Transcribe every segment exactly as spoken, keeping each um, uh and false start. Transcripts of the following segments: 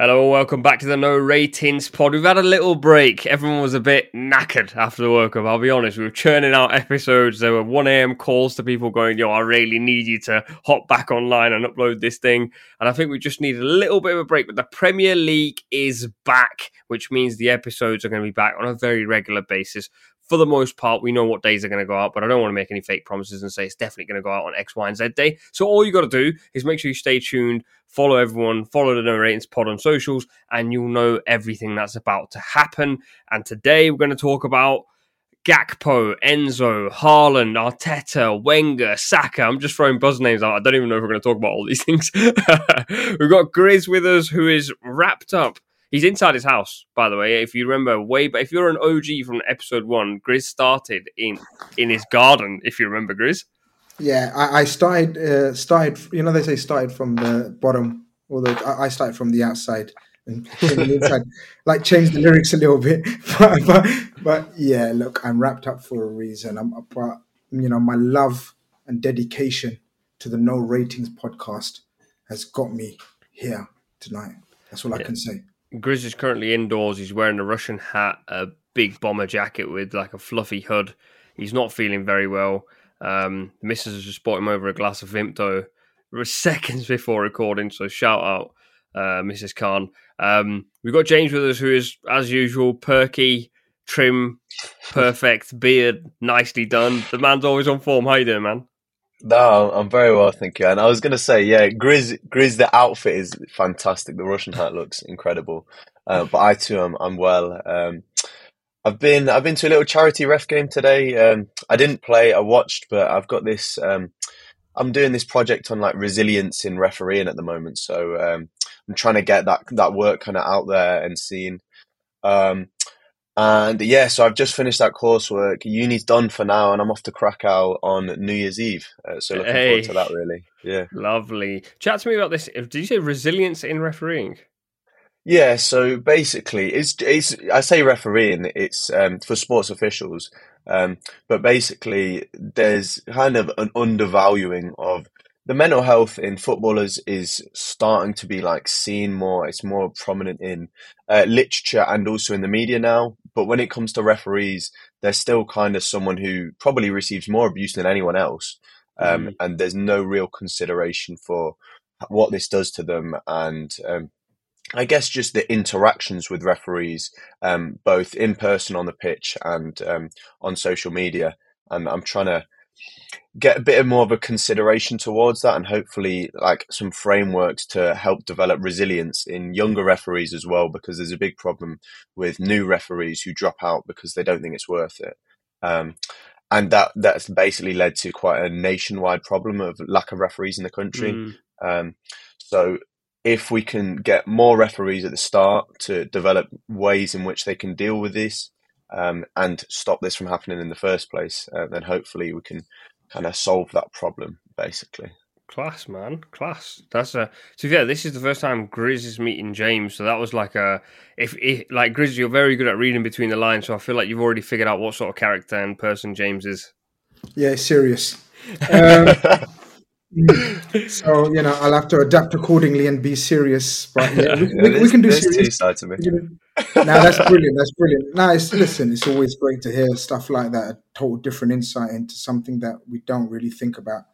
Hello, welcome back to the No Ratings Pod. We've had a little break. Everyone was a bit knackered after the World Cup, I'll be honest. We were churning out episodes. There were one a.m. calls to people going, yo, I really need you to hop back online and upload this thing. And I think we just needed a little bit of a break. But the Premier League is back, which means the episodes are going to be back on a very regular basis. For the most part, we know what days are going to go out, but I don't want to make any fake promises and say it's definitely going to go out on X, Y, and Z day. So all you got to do is make sure you stay tuned, follow everyone, follow the No Ratings Pod on socials, and you'll know everything that's about to happen. And today we're going to talk about Gakpo, Enzo, Haaland, Arteta, Wenger, Saka. I'm just throwing buzz names out. I don't even know if we're going to talk about all these things. We've got Grizz with us, who is wrapped up. He's inside his house, by the way. If you remember, way back, if you're an O G from episode one, Grizz started in in his garden. If you remember, Grizz, yeah, I, I started uh, started. You know, they say started from the bottom, although I started from the outside and came inside. Like changed the lyrics a little bit, but, but but yeah, look, I'm wrapped up for a reason. I'm, but you know, my love and dedication to the No Ratings podcast has got me here tonight. That's all yeah. I can say. Grizz is currently indoors. He's wearing a Russian hat, a big bomber jacket with like a fluffy hood. He's not feeling very well. Um, the missus has just bought him over a glass of Vimto seconds before recording, so shout out uh, Missus Khan. Um, we've got James with us, who is, as usual, perky, trim, perfect, beard, nicely done. The man's always on form. How you doing, man? No, I'm very well, thank you. And I was going to say, yeah, Grizz, Grizz, the outfit is fantastic. The Russian hat looks incredible. Uh, but I too am, I'm well. Um, I've been, I've been to a little charity ref game today. Um, I didn't play, I watched, but I've got this, um, I'm doing this project on like resilience in refereeing at the moment. So, um, I'm trying to get that, that work kind of out there and seen. Um, And yeah, so I've just finished that coursework. Uni's done for now, and I'm off to Krakow on New Year's Eve. Uh, so looking hey. forward to that, really. Yeah, lovely. Chat to me about this. Did you say resilience in refereeing? Yeah. So basically, it's it's. I say refereeing. It's um, for sports officials. Um, but basically, there's kind of an undervaluing of the mental health in footballers is starting to be like seen more. It's more prominent in uh, literature and also in the media now. But when it comes to referees, they're still kind of someone who probably receives more abuse than anyone else. Um, mm. And there's no real consideration for what this does to them. And um, I guess just the interactions with referees, um, both in person on the pitch and um, on social media. And I'm trying to get a bit more of a consideration towards that, and hopefully like some frameworks to help develop resilience in younger referees as well, because there's a big problem with new referees who drop out because they don't think it's worth it. Um, and that that's basically led to quite a nationwide problem of lack of referees in the country. Mm. Um, so if we can get more referees at the start to develop ways in which they can deal with this, Um, and stop this from happening in the first place, uh, then hopefully we can kind of solve that problem, basically. Class, man, class. That's a. So yeah, this is the first time Grizz is meeting James. So that was like a. If, if like Grizz, you're very good at reading between the lines. So I feel like you've already figured out what sort of character and person James is. Yeah, serious. Um, so you know, I'll have to adapt accordingly and be serious. But yeah, we, yeah, we, yeah, we can do serious. There's two sides of it. You know, no, that's brilliant. That's brilliant. No, it's, listen, it's always great to hear stuff like that, a total different insight into something that we don't really think about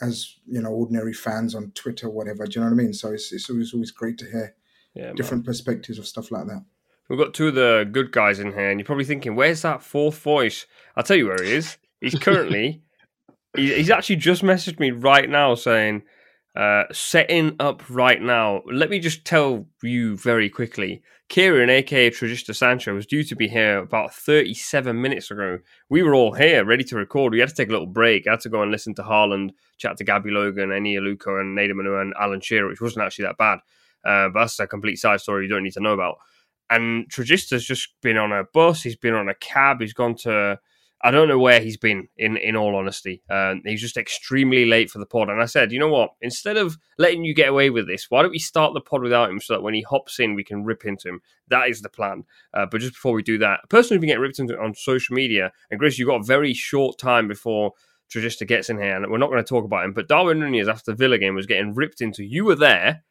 as, you know, ordinary fans on Twitter, whatever. Do you know what I mean? So it's, it's always, always great to hear yeah, different man. perspectives of stuff like that. We've got two of the good guys in here, and you're probably thinking, where's that fourth voice? I'll tell you where he is. He's currently, he's actually just messaged me right now saying, Uh, setting up right now. Let me just tell you very quickly, Kieran, aka Trajista Sancho, was due to be here about thirty-seven minutes ago. We were all here ready to record. We had to take a little break. I had to go and listen to Haaland, chat to Gabby Logan, Eni Aluko, and Nader Manu and Alan Shearer, which wasn't actually that bad, uh, but that's a complete side story you don't need to know about. And Trajista's just been on a bus, he's been on a cab, he's gone to, I don't know where he's been, in, in all honesty. Um, he's just extremely late for the pod. And I said, you know what? Instead of letting you get away with this, why don't we start the pod without him so that when he hops in, we can rip into him? That is the plan. Uh, but just before we do that, a person who's been getting ripped into on social media, and Grizz, you've got a very short time before Trajista gets in here, and we're not going to talk about him, but Darwin Nunez, after the Villa game, was getting ripped into. You were there,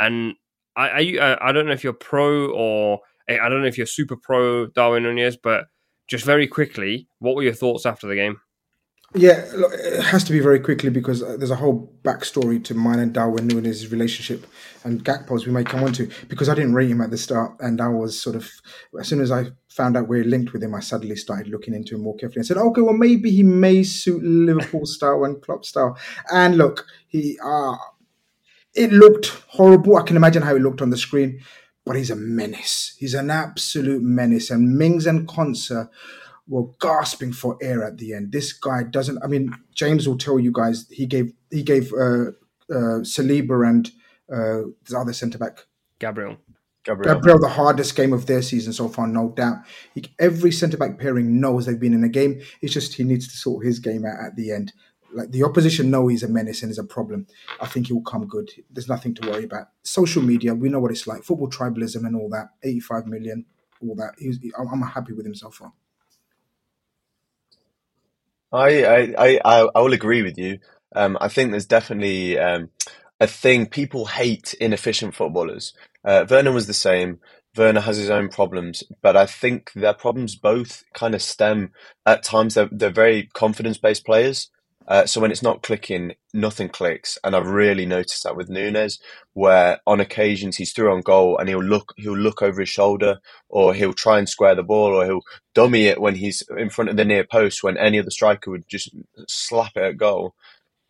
and I, are you, I, I don't know if you're pro or I don't know if you're super pro Darwin Nunez, but just very quickly, what were your thoughts after the game? Yeah, look, it has to be very quickly because there's a whole backstory to mine and Darwin Nunez's relationship and Gakpo's we may come on to, because I didn't rate him at the start, and I was sort of, as soon as I found out we're linked with him, I suddenly started looking into him more carefully and said, okay, well, maybe he may suit Liverpool style and Klopp style. And look, he uh, it looked horrible. I can imagine how it looked on the screen, but he's a menace. He's an absolute menace. And Mings and Konsa were gasping for air at the end. This guy doesn't... I mean, James will tell you guys, he gave he gave uh, uh, Saliba and uh, the other centre-back, Gabriel. Gabriel. Gabriel, the hardest game of their season so far, no doubt. He, every centre-back pairing knows they've been in a game. It's just he needs to sort his game out at the end. Like, the opposition know he's a menace and is a problem. I think he'll come good. There's nothing to worry about. Social media, we know what it's like. Football tribalism and all that. eighty-five million, all that. He's, I'm happy with him so far. I, I, I, I will agree with you. Um, I think there's definitely um, a thing. People hate inefficient footballers. Uh, Werner was the same. Werner has his own problems, but I think their problems both kind of stem at times. They're, they're very confidence-based players. Uh, so when it's not clicking, nothing clicks. And I've really noticed that with Nunez, where on occasions he's through on goal and he'll look, he'll look over his shoulder, or he'll try and square the ball, or he'll dummy it when he's in front of the near post when any other striker would just slap it at goal.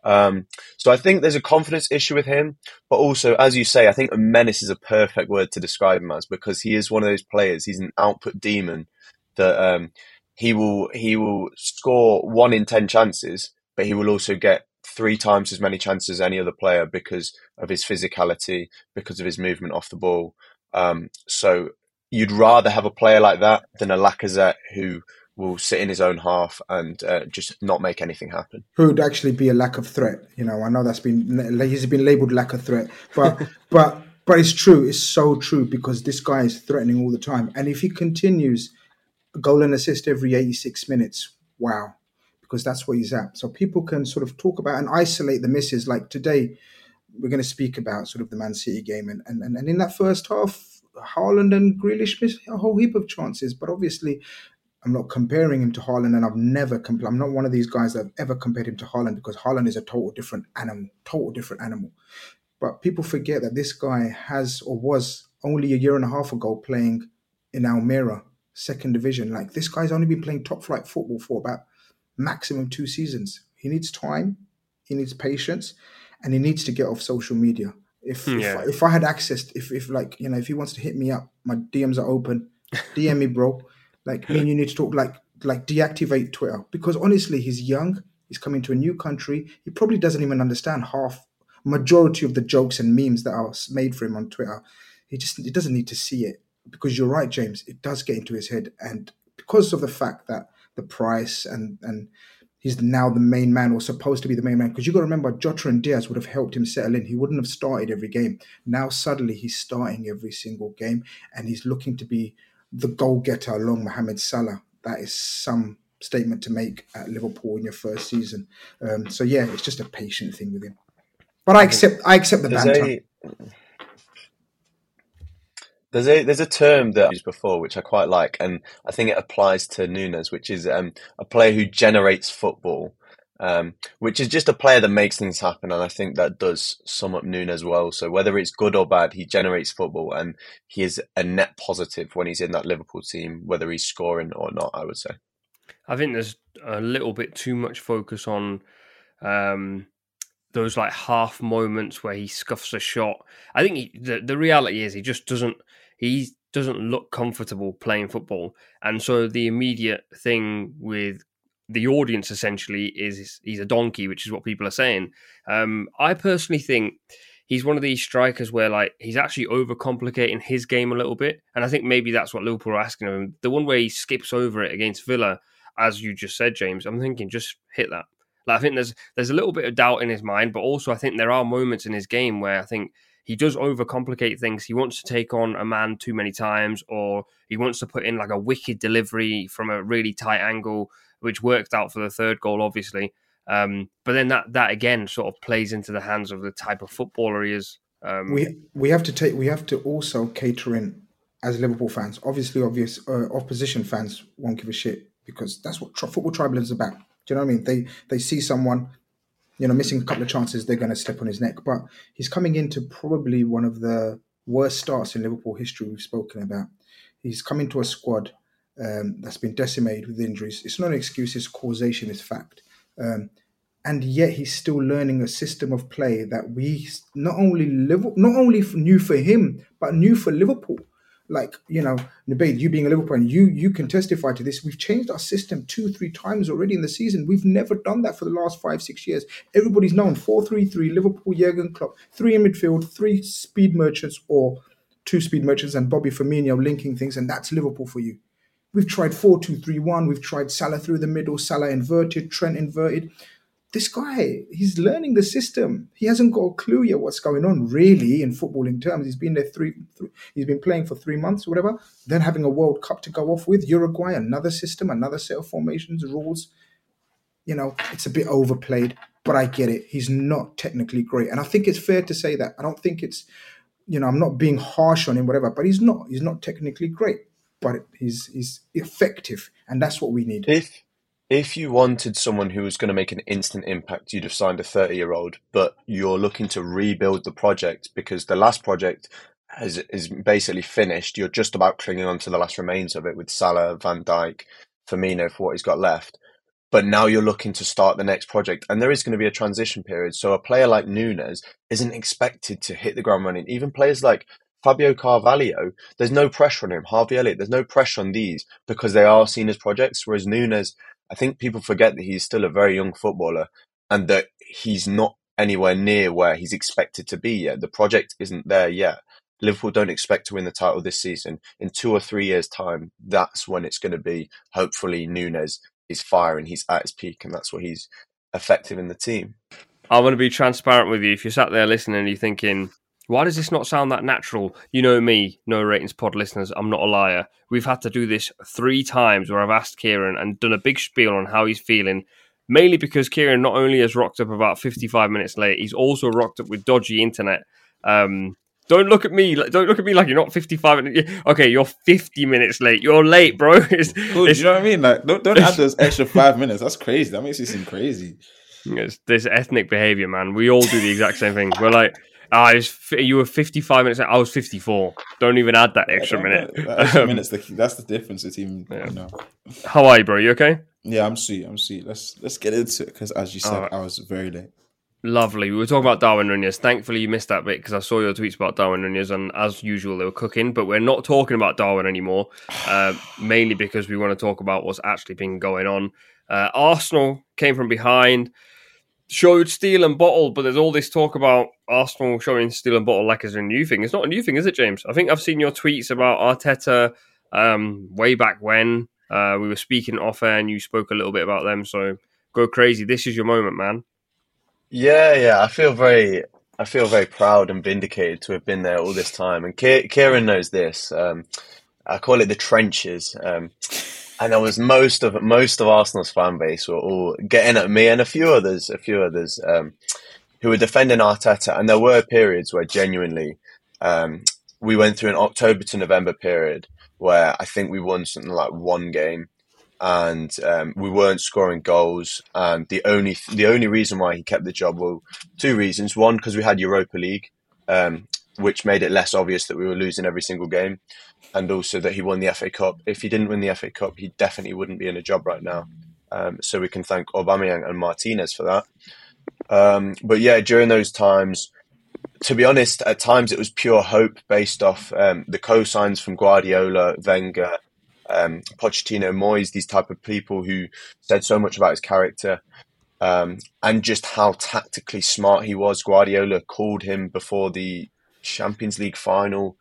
Um, so I think there's a confidence issue with him, but also, as you say, I think a menace is a perfect word to describe him as, because he is one of those players. He's an output demon that, um, he will, he will score one in ten chances, but he will also get three times as many chances as any other player because of his physicality, because of his movement off the ball. Um, so you'd rather have a player like that than a Lacazette who will sit in his own half and uh, just not make anything happen. Who would actually be a lack of threat. You know, I know that's been, he's been labelled lack of threat, but but but it's true. It's so true, because this guy is threatening all the time. And if he continues, a goal and assist every eighty-six minutes, wow. Because that's where he's at. So people can sort of talk about and isolate the misses. Like today, we're going to speak about sort of the Man City game. And and, and in that first half, Haaland and Grealish missed a whole heap of chances. But obviously, I'm not comparing him to Haaland, and I've never compl- I'm not one of these guys that have ever compared him to Haaland, because Haaland is a total different animal, total different animal. But people forget that this guy has or was only a year and a half ago playing in Almeria, second division. Like, this guy's only been playing top flight football for about maximum two seasons. He needs time, he needs patience, and he needs to get off social media. If yeah. if, I, if I had access, if if like you know, if he wants to hit me up, my D Ms are open. D M me, bro. Like, me and you need to talk. Like like deactivate Twitter, because honestly, he's young. He's coming to a new country. He probably doesn't even understand half, majority of the jokes and memes that are made for him on Twitter. He just he doesn't need to see it, because you're right, James. It does get into his head, and because of the fact that the price and and he's now the main man, or supposed to be the main man, because you've got to remember, Jota and Diaz would have helped him settle in. He wouldn't have started every game. Now suddenly he's starting every single game, and he's looking to be the goal getter along Mohamed Salah. That is some statement to make at Liverpool in your first season. Um, so yeah, it's just a patient thing with him. But I accept I accept the banter. There's a there's a term that I used before which I quite like, and I think it applies to Nunez, which is um, a player who generates football, um, which is just a player that makes things happen, and I think that does sum up Nunez well. So whether it's good or bad, he generates football, and he is a net positive when he's in that Liverpool team, whether he's scoring or not, I would say. I think there's a little bit too much focus on um, those like half moments where he scuffs a shot. I think he, the the reality is he just doesn't. He doesn't look comfortable playing football. And so the immediate thing with the audience essentially is he's a donkey, which is what people are saying. Um, I personally think he's one of these strikers where like he's actually overcomplicating his game a little bit. And I think maybe that's what Liverpool are asking of him. The one where he skips over it against Villa, as you just said, James, I'm thinking just hit that. Like, I think there's there's a little bit of doubt in his mind, but also I think there are moments in his game where I think he does overcomplicate things. He wants to take on a man too many times, or he wants to put in like a wicked delivery from a really tight angle, which worked out for the third goal, obviously. Um, but then that that again sort of plays into the hands of the type of footballer he is. Um, we we have to take we have to also cater in as Liverpool fans. Obviously, obvious uh, opposition fans won't give a shit because that's what tri- football tribalism is about. Do you know what I mean? They they see someone, you know, missing a couple of chances, they're going to step on his neck. But he's coming into probably one of the worst starts in Liverpool history we've spoken about. He's coming to a squad um, that's been decimated with injuries. It's not an excuse, it's causation, it's fact. Um, and yet he's still learning a system of play that we not only live, not only knew for him, but knew for Liverpool. Like, you know, Nabeed, you being a Liverpool fan, you, you can testify to this. We've changed our system two, three times already in the season. We've never done that for the last five, six years. Everybody's known four three three, Liverpool, Jurgen Klopp, three in midfield, three speed merchants or two speed merchants and Bobby Firmino linking things, and that's Liverpool for you. We've tried four two three one. We've tried Salah through the middle, Salah inverted, Trent inverted. This guy, he's learning the system. He hasn't got a clue yet what's going on, really, in footballing terms. He's been there three, three. He's been playing for three months or whatever. Then having a World Cup to go off with, Uruguay, another system, another set of formations, rules. You know, it's a bit overplayed, but I get it. He's not technically great, and I think it's fair to say that. I don't think it's, you know, I'm not being harsh on him, whatever. But he's not. He's not technically great, but he's he's effective, and that's what we need. If- If you wanted someone who was going to make an instant impact, you'd have signed a thirty-year-old, but you're looking to rebuild the project because the last project has, is basically finished. You're just about clinging on to the last remains of it with Salah, Van Dijk, Firmino for what he's got left. But now you're looking to start the next project, and there is going to be a transition period. So a player like Nunez isn't expected to hit the ground running. Even players like Fabio Carvalho, there's no pressure on him. Harvey Elliott, there's no pressure on these because they are seen as projects, whereas Nunez, I think people forget that he's still a very young footballer and that he's not anywhere near where he's expected to be yet. The project isn't there yet. Liverpool don't expect to win the title this season. In two or three years' time, that's when it's going to be, hopefully, Nunez is firing, he's at his peak, and that's where he's effective in the team. I want to be transparent with you. If you're sat there listening and you're thinking, why does this not sound that natural? You know me, No Ratings Pod listeners, I'm not a liar. We've had to do this three times where I've asked Kieran and done a big spiel on how he's feeling, mainly because Kieran not only has rocked up about fifty-five minutes late, he's also rocked up with dodgy internet. Um, don't look at me. Don't look at me like you're not fifty-five. Okay, you're fifty minutes late. You're late, bro. It's, Dude, it's, you know what I mean? Like, Don't, don't add those extra five minutes. That's crazy. That makes you seem crazy. It's this ethnic behaviour, man. We all do the exact same thing. We're like, I was, you were fifty-five minutes. I was fifty-four. Don't even add that extra minute. That extra um, minute's the, that's the difference. It's even yeah. no. How are you, bro? You okay? Yeah, I'm sweet. I'm sweet. Let's let's get into it because, as you said, right. I was very late. Lovely. We were talking about Darwin Nunez. Thankfully, you missed that bit because I saw your tweets about Darwin Nunez, and as usual, they were cooking. But we're not talking about Darwin anymore, uh, mainly because we want to talk about what's actually been going on. Uh, Arsenal came from behind. Showed steel and bottle, but there's all this talk about Arsenal showing steel and bottle like it's a new thing. It's not a new thing, is it, James? I think I've seen your tweets about Arteta um, way back when uh, we were speaking off air and you spoke a little bit about them. So go crazy. This is your moment, man. Yeah, yeah. I feel very I feel very proud and vindicated to have been there all this time. And K- Kieran knows this. Um, I call it the trenches. Um And there was most of most of Arsenal's fan base were all getting at me and a few others, a few others um, who were defending Arteta. And there were periods where genuinely um, we went through an October to November period where I think we won something like one game, and um, we weren't scoring goals. And the only the only reason why he kept the job were well, two reasons: one, because we had Europa League, um, which made it less obvious that we were losing every single game. And also that he won the F A Cup. If he didn't win the F A Cup, he definitely wouldn't be in a job right now. Um, so we can thank Aubameyang and Martinez for that. Um, but yeah, during those times, to be honest, at times it was pure hope based off um, the cosigns from Guardiola, Wenger, um, Pochettino, Moyes, these type of people who said so much about his character um, and just how tactically smart he was. Guardiola called him before the Champions League final.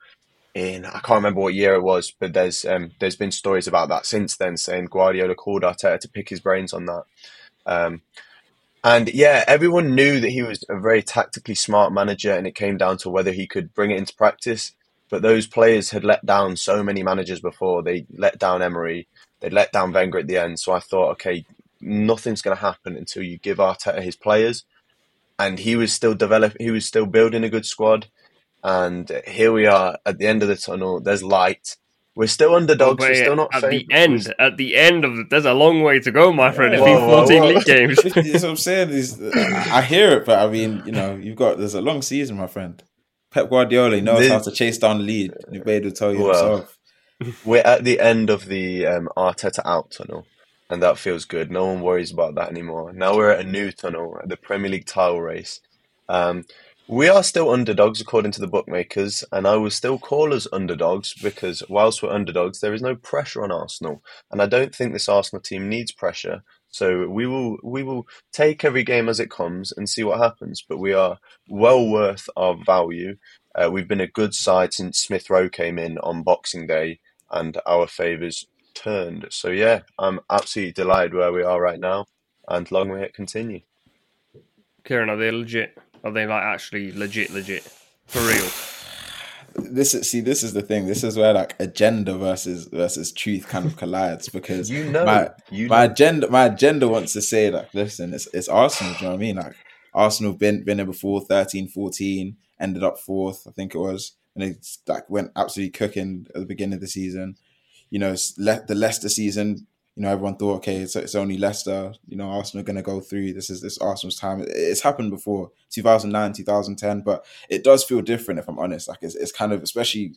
In, I can't remember what year it was, but there's um, there's been stories about that since then, saying Guardiola called Arteta to pick his brains on that. Um, and yeah, everyone knew that he was a very tactically smart manager, and it came down to whether he could bring it into practice. But those players had let down so many managers before. They let down Emery, they let down Wenger at the end. So I thought, okay, nothing's going to happen until you give Arteta his players. And he was still developing, he was still building a good squad. And here we are at the end of the tunnel. There's light. We're still underdogs. We're still not at favorites. the end. At the end of it, there's a long way to go, my friend. It's been fourteen whoa. league games. That's what I'm saying. Is I hear it, but I mean, you know, you've got there's a long season, my friend. Pep Guardiola knows this, how to chase down the lead. Nubade will tell you well, himself. We're at the end of the um, Arteta out tunnel, and that feels good. No one worries about that anymore. Now we're at a new tunnel, at the Premier League title race. Um, We are still underdogs according to the bookmakers, and I will still call us underdogs because whilst we're underdogs, there is no pressure on Arsenal, and I don't think this Arsenal team needs pressure. So we will we will take every game as it comes and see what happens. But we are well worth our value. Uh, we've been a good side since Smith Rowe came in on Boxing Day, and our favours turned. So yeah, I'm absolutely delighted where we are right now, and long may it continue. Kieran, are they legit? Are they like actually legit, legit, for real? This is, see, this is the thing. This is where like agenda versus versus truth kind of collides because you know, my you my know. agenda my agenda wants to say like, listen, it's it's Arsenal. Do you know what I mean? Like Arsenal been been there before, thirteen, fourteen, ended up fourth, I think it was, and it like went absolutely cooking at the beginning of the season. You know, le- the Leicester season. You know, everyone thought, okay, it's, it's only Leicester. You know, Arsenal are going to go through. This is this Arsenal's time. It, it's happened before, two thousand nine, two thousand ten, but it does feel different, if I'm honest. Like, it's, it's kind of, especially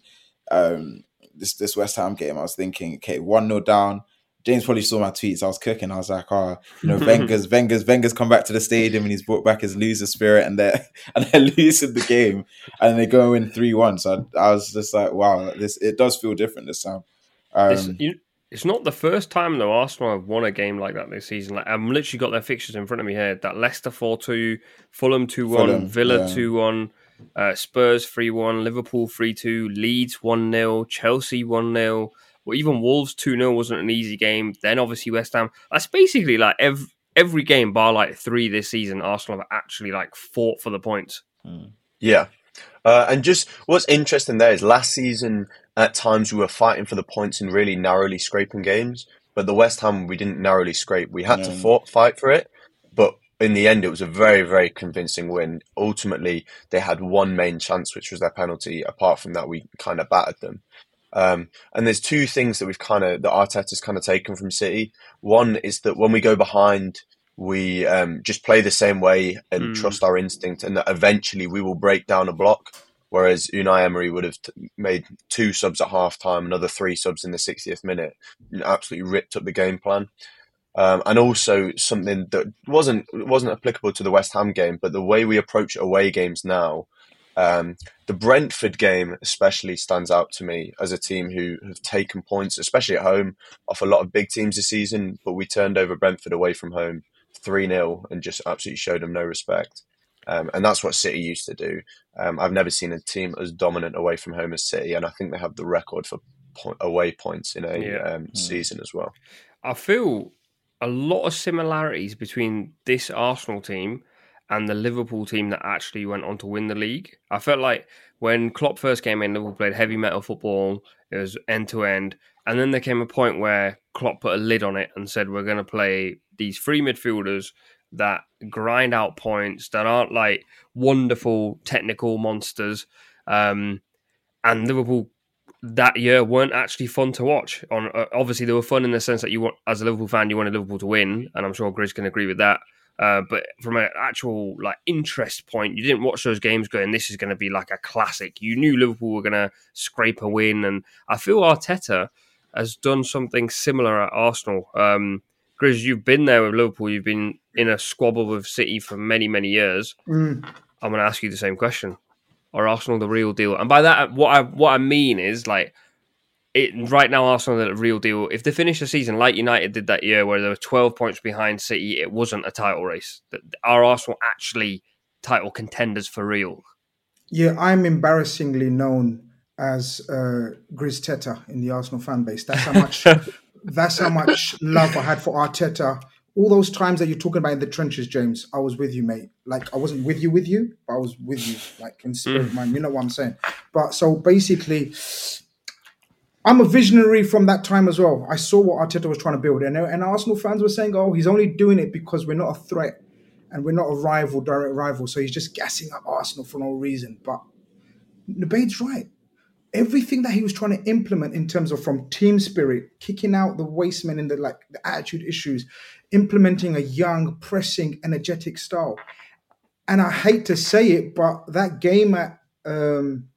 um, this this West Ham game, I was thinking, okay, one nil down. James probably saw my tweets. I was cooking. I was like, oh, you know, Wenger's, Wenger's, Wenger's come back to the stadium and he's brought back his loser spirit and they're, and they're losing the game and they go in three one. So I, I was just like, wow, this it does feel different this time. Um, this, you- It's not the first time, though, Arsenal have won a game like that this season. Like, I've literally got their fixtures in front of me here. That Leicester four two, Fulham two one, Fulham, Villa yeah. two one, uh, Spurs three one, Liverpool three two, Leeds one nil, Chelsea one nil. Well, even Wolves two nil wasn't an easy game. Then, obviously, West Ham. That's basically, like, every, every game bar, like, three this season, Arsenal have actually, like, fought for the points. Mm. Yeah. Uh, and just what's interesting there is last season... At times, we were fighting for the points and really narrowly scraping games. But the West Ham, we didn't narrowly scrape. We had no. to fought, fight for it. But in the end, it was a very, very convincing win. Ultimately, they had one main chance, which was their penalty. Apart from that, we kind of battered them. Um, and there's two things that we've kind of, that Arteta's kind of taken from City. One is that when we go behind, we um, just play the same way and mm. trust our instinct, and that eventually we will break down a block. Whereas Unai Emery would have t- made two subs at half-time, another three subs in the sixtieth minute, and absolutely ripped up the game plan. Um, and also something that wasn't wasn't applicable to the West Ham game, but the way we approach away games now, um, the Brentford game especially stands out to me as a team who have taken points, especially at home, off a lot of big teams this season, but we turned over Brentford away from home three nil and just absolutely showed them no respect. Um, and that's what City used to do. Um, I've never seen a team as dominant away from home as City, and I think they have the record for po- away points in a yeah. Um, yeah. season as well. I feel a lot of similarities between this Arsenal team and the Liverpool team that actually went on to win the league. I felt like when Klopp first came in, Liverpool played heavy metal football. It was end-to-end. And then there came a point where Klopp put a lid on it and said, we're going to play these three midfielders that grind out points, that aren't like wonderful technical monsters. Um, and Liverpool that year weren't actually fun to watch. On uh, obviously, they were fun in the sense that you want, as a Liverpool fan, you wanted Liverpool to win, and I'm sure Grizz can agree with that. Uh, but from an actual like interest point, you didn't watch those games going, this is going to be like a classic. You knew Liverpool were going to scrape a win, and I feel Arteta has done something similar at Arsenal. Um, Grizz, you've been there with Liverpool. You've been in a squabble with City for many, many years. Mm. I'm going to ask you the same question. Are Arsenal the real deal? And by that, what I what I mean is, like, it, right now, Arsenal are the real deal. If they finish the season like United did that year, where they were twelve points behind City, it wasn't a title race. Are Arsenal actually title contenders for real? Yeah, I'm embarrassingly known as uh, Grizz Teta in the Arsenal fan base. That's how much... That's how much love I had for Arteta. All those times that you're talking about in the trenches, James, I was with you, mate. Like, I wasn't with you with you, but I was with you, like, in spirit of mine. You know what I'm saying? But so basically, I'm a visionary from that time as well. I saw what Arteta was trying to build. And, and Arsenal fans were saying, oh, he's only doing it because we're not a threat and we're not a rival, direct rival. So he's just gassing up Arsenal for no reason. But Nabeid's right. Everything that he was trying to implement in terms of from team spirit, kicking out the wastemen and the like, the attitude issues, implementing a young, pressing, energetic style. And I hate to say it, but that game at um,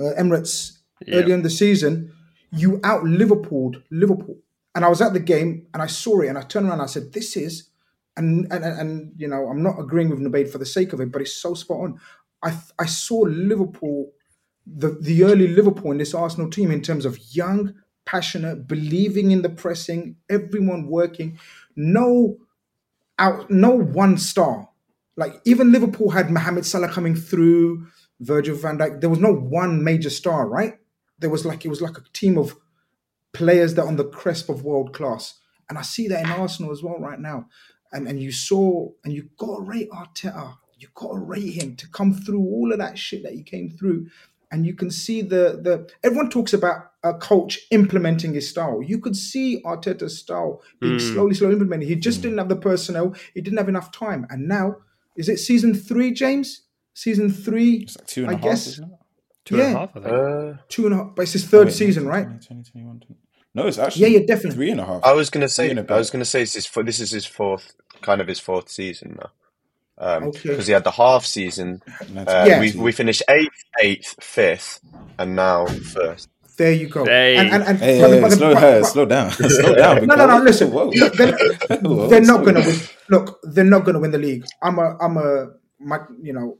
uh, Emirates yeah. earlier in the season, you out Liverpooled Liverpool. And I was at the game and I saw it and I turned around and I said, this is, and, and, and you know, I'm not agreeing with Nabeid for the sake of it, but it's so spot on. I I saw Liverpool, the, the early Liverpool in this Arsenal team in terms of young, passionate, believing in the pressing, everyone working, no out, no one star. Like even Liverpool had Mohamed Salah coming through, Virgil van Dijk. There was no one major star, right? There was like, it was like a team of players that are on the cusp of world class. And I see that in Arsenal as well right now. And and you saw, and you got to rate Arteta. You got to rate him to come through all of that shit that he came through. And you can see the, the everyone talks about a coach implementing his style. You could see Arteta's style being mm. slowly, slowly implemented. He just mm. didn't have the personnel. He didn't have enough time. And now, is it season three, James? Season three, it's like two and I a guess. Half, isn't it? Two yeah. and a half, I think. Uh, two and a half. But it's his third oh, wait, season, right? twenty, twenty, twenty-one, twenty. No, it's actually yeah, yeah, definitely. three and a half. I was going to say, I was going to say, it's his, this is his fourth, kind of his fourth season now. Um, okay. Because he had the half season, uh, yeah. we we finished eighth, eighth, fifth, and now first. There you go. Hey. And, and, and hey, brother, hey, brother, slow, brother, hey, slow down, slow down. No, no, no. Listen, whoa. Look, they're, whoa, they're not going to win. Look, they're not going to win the league. I'm a, I'm a, my, you know,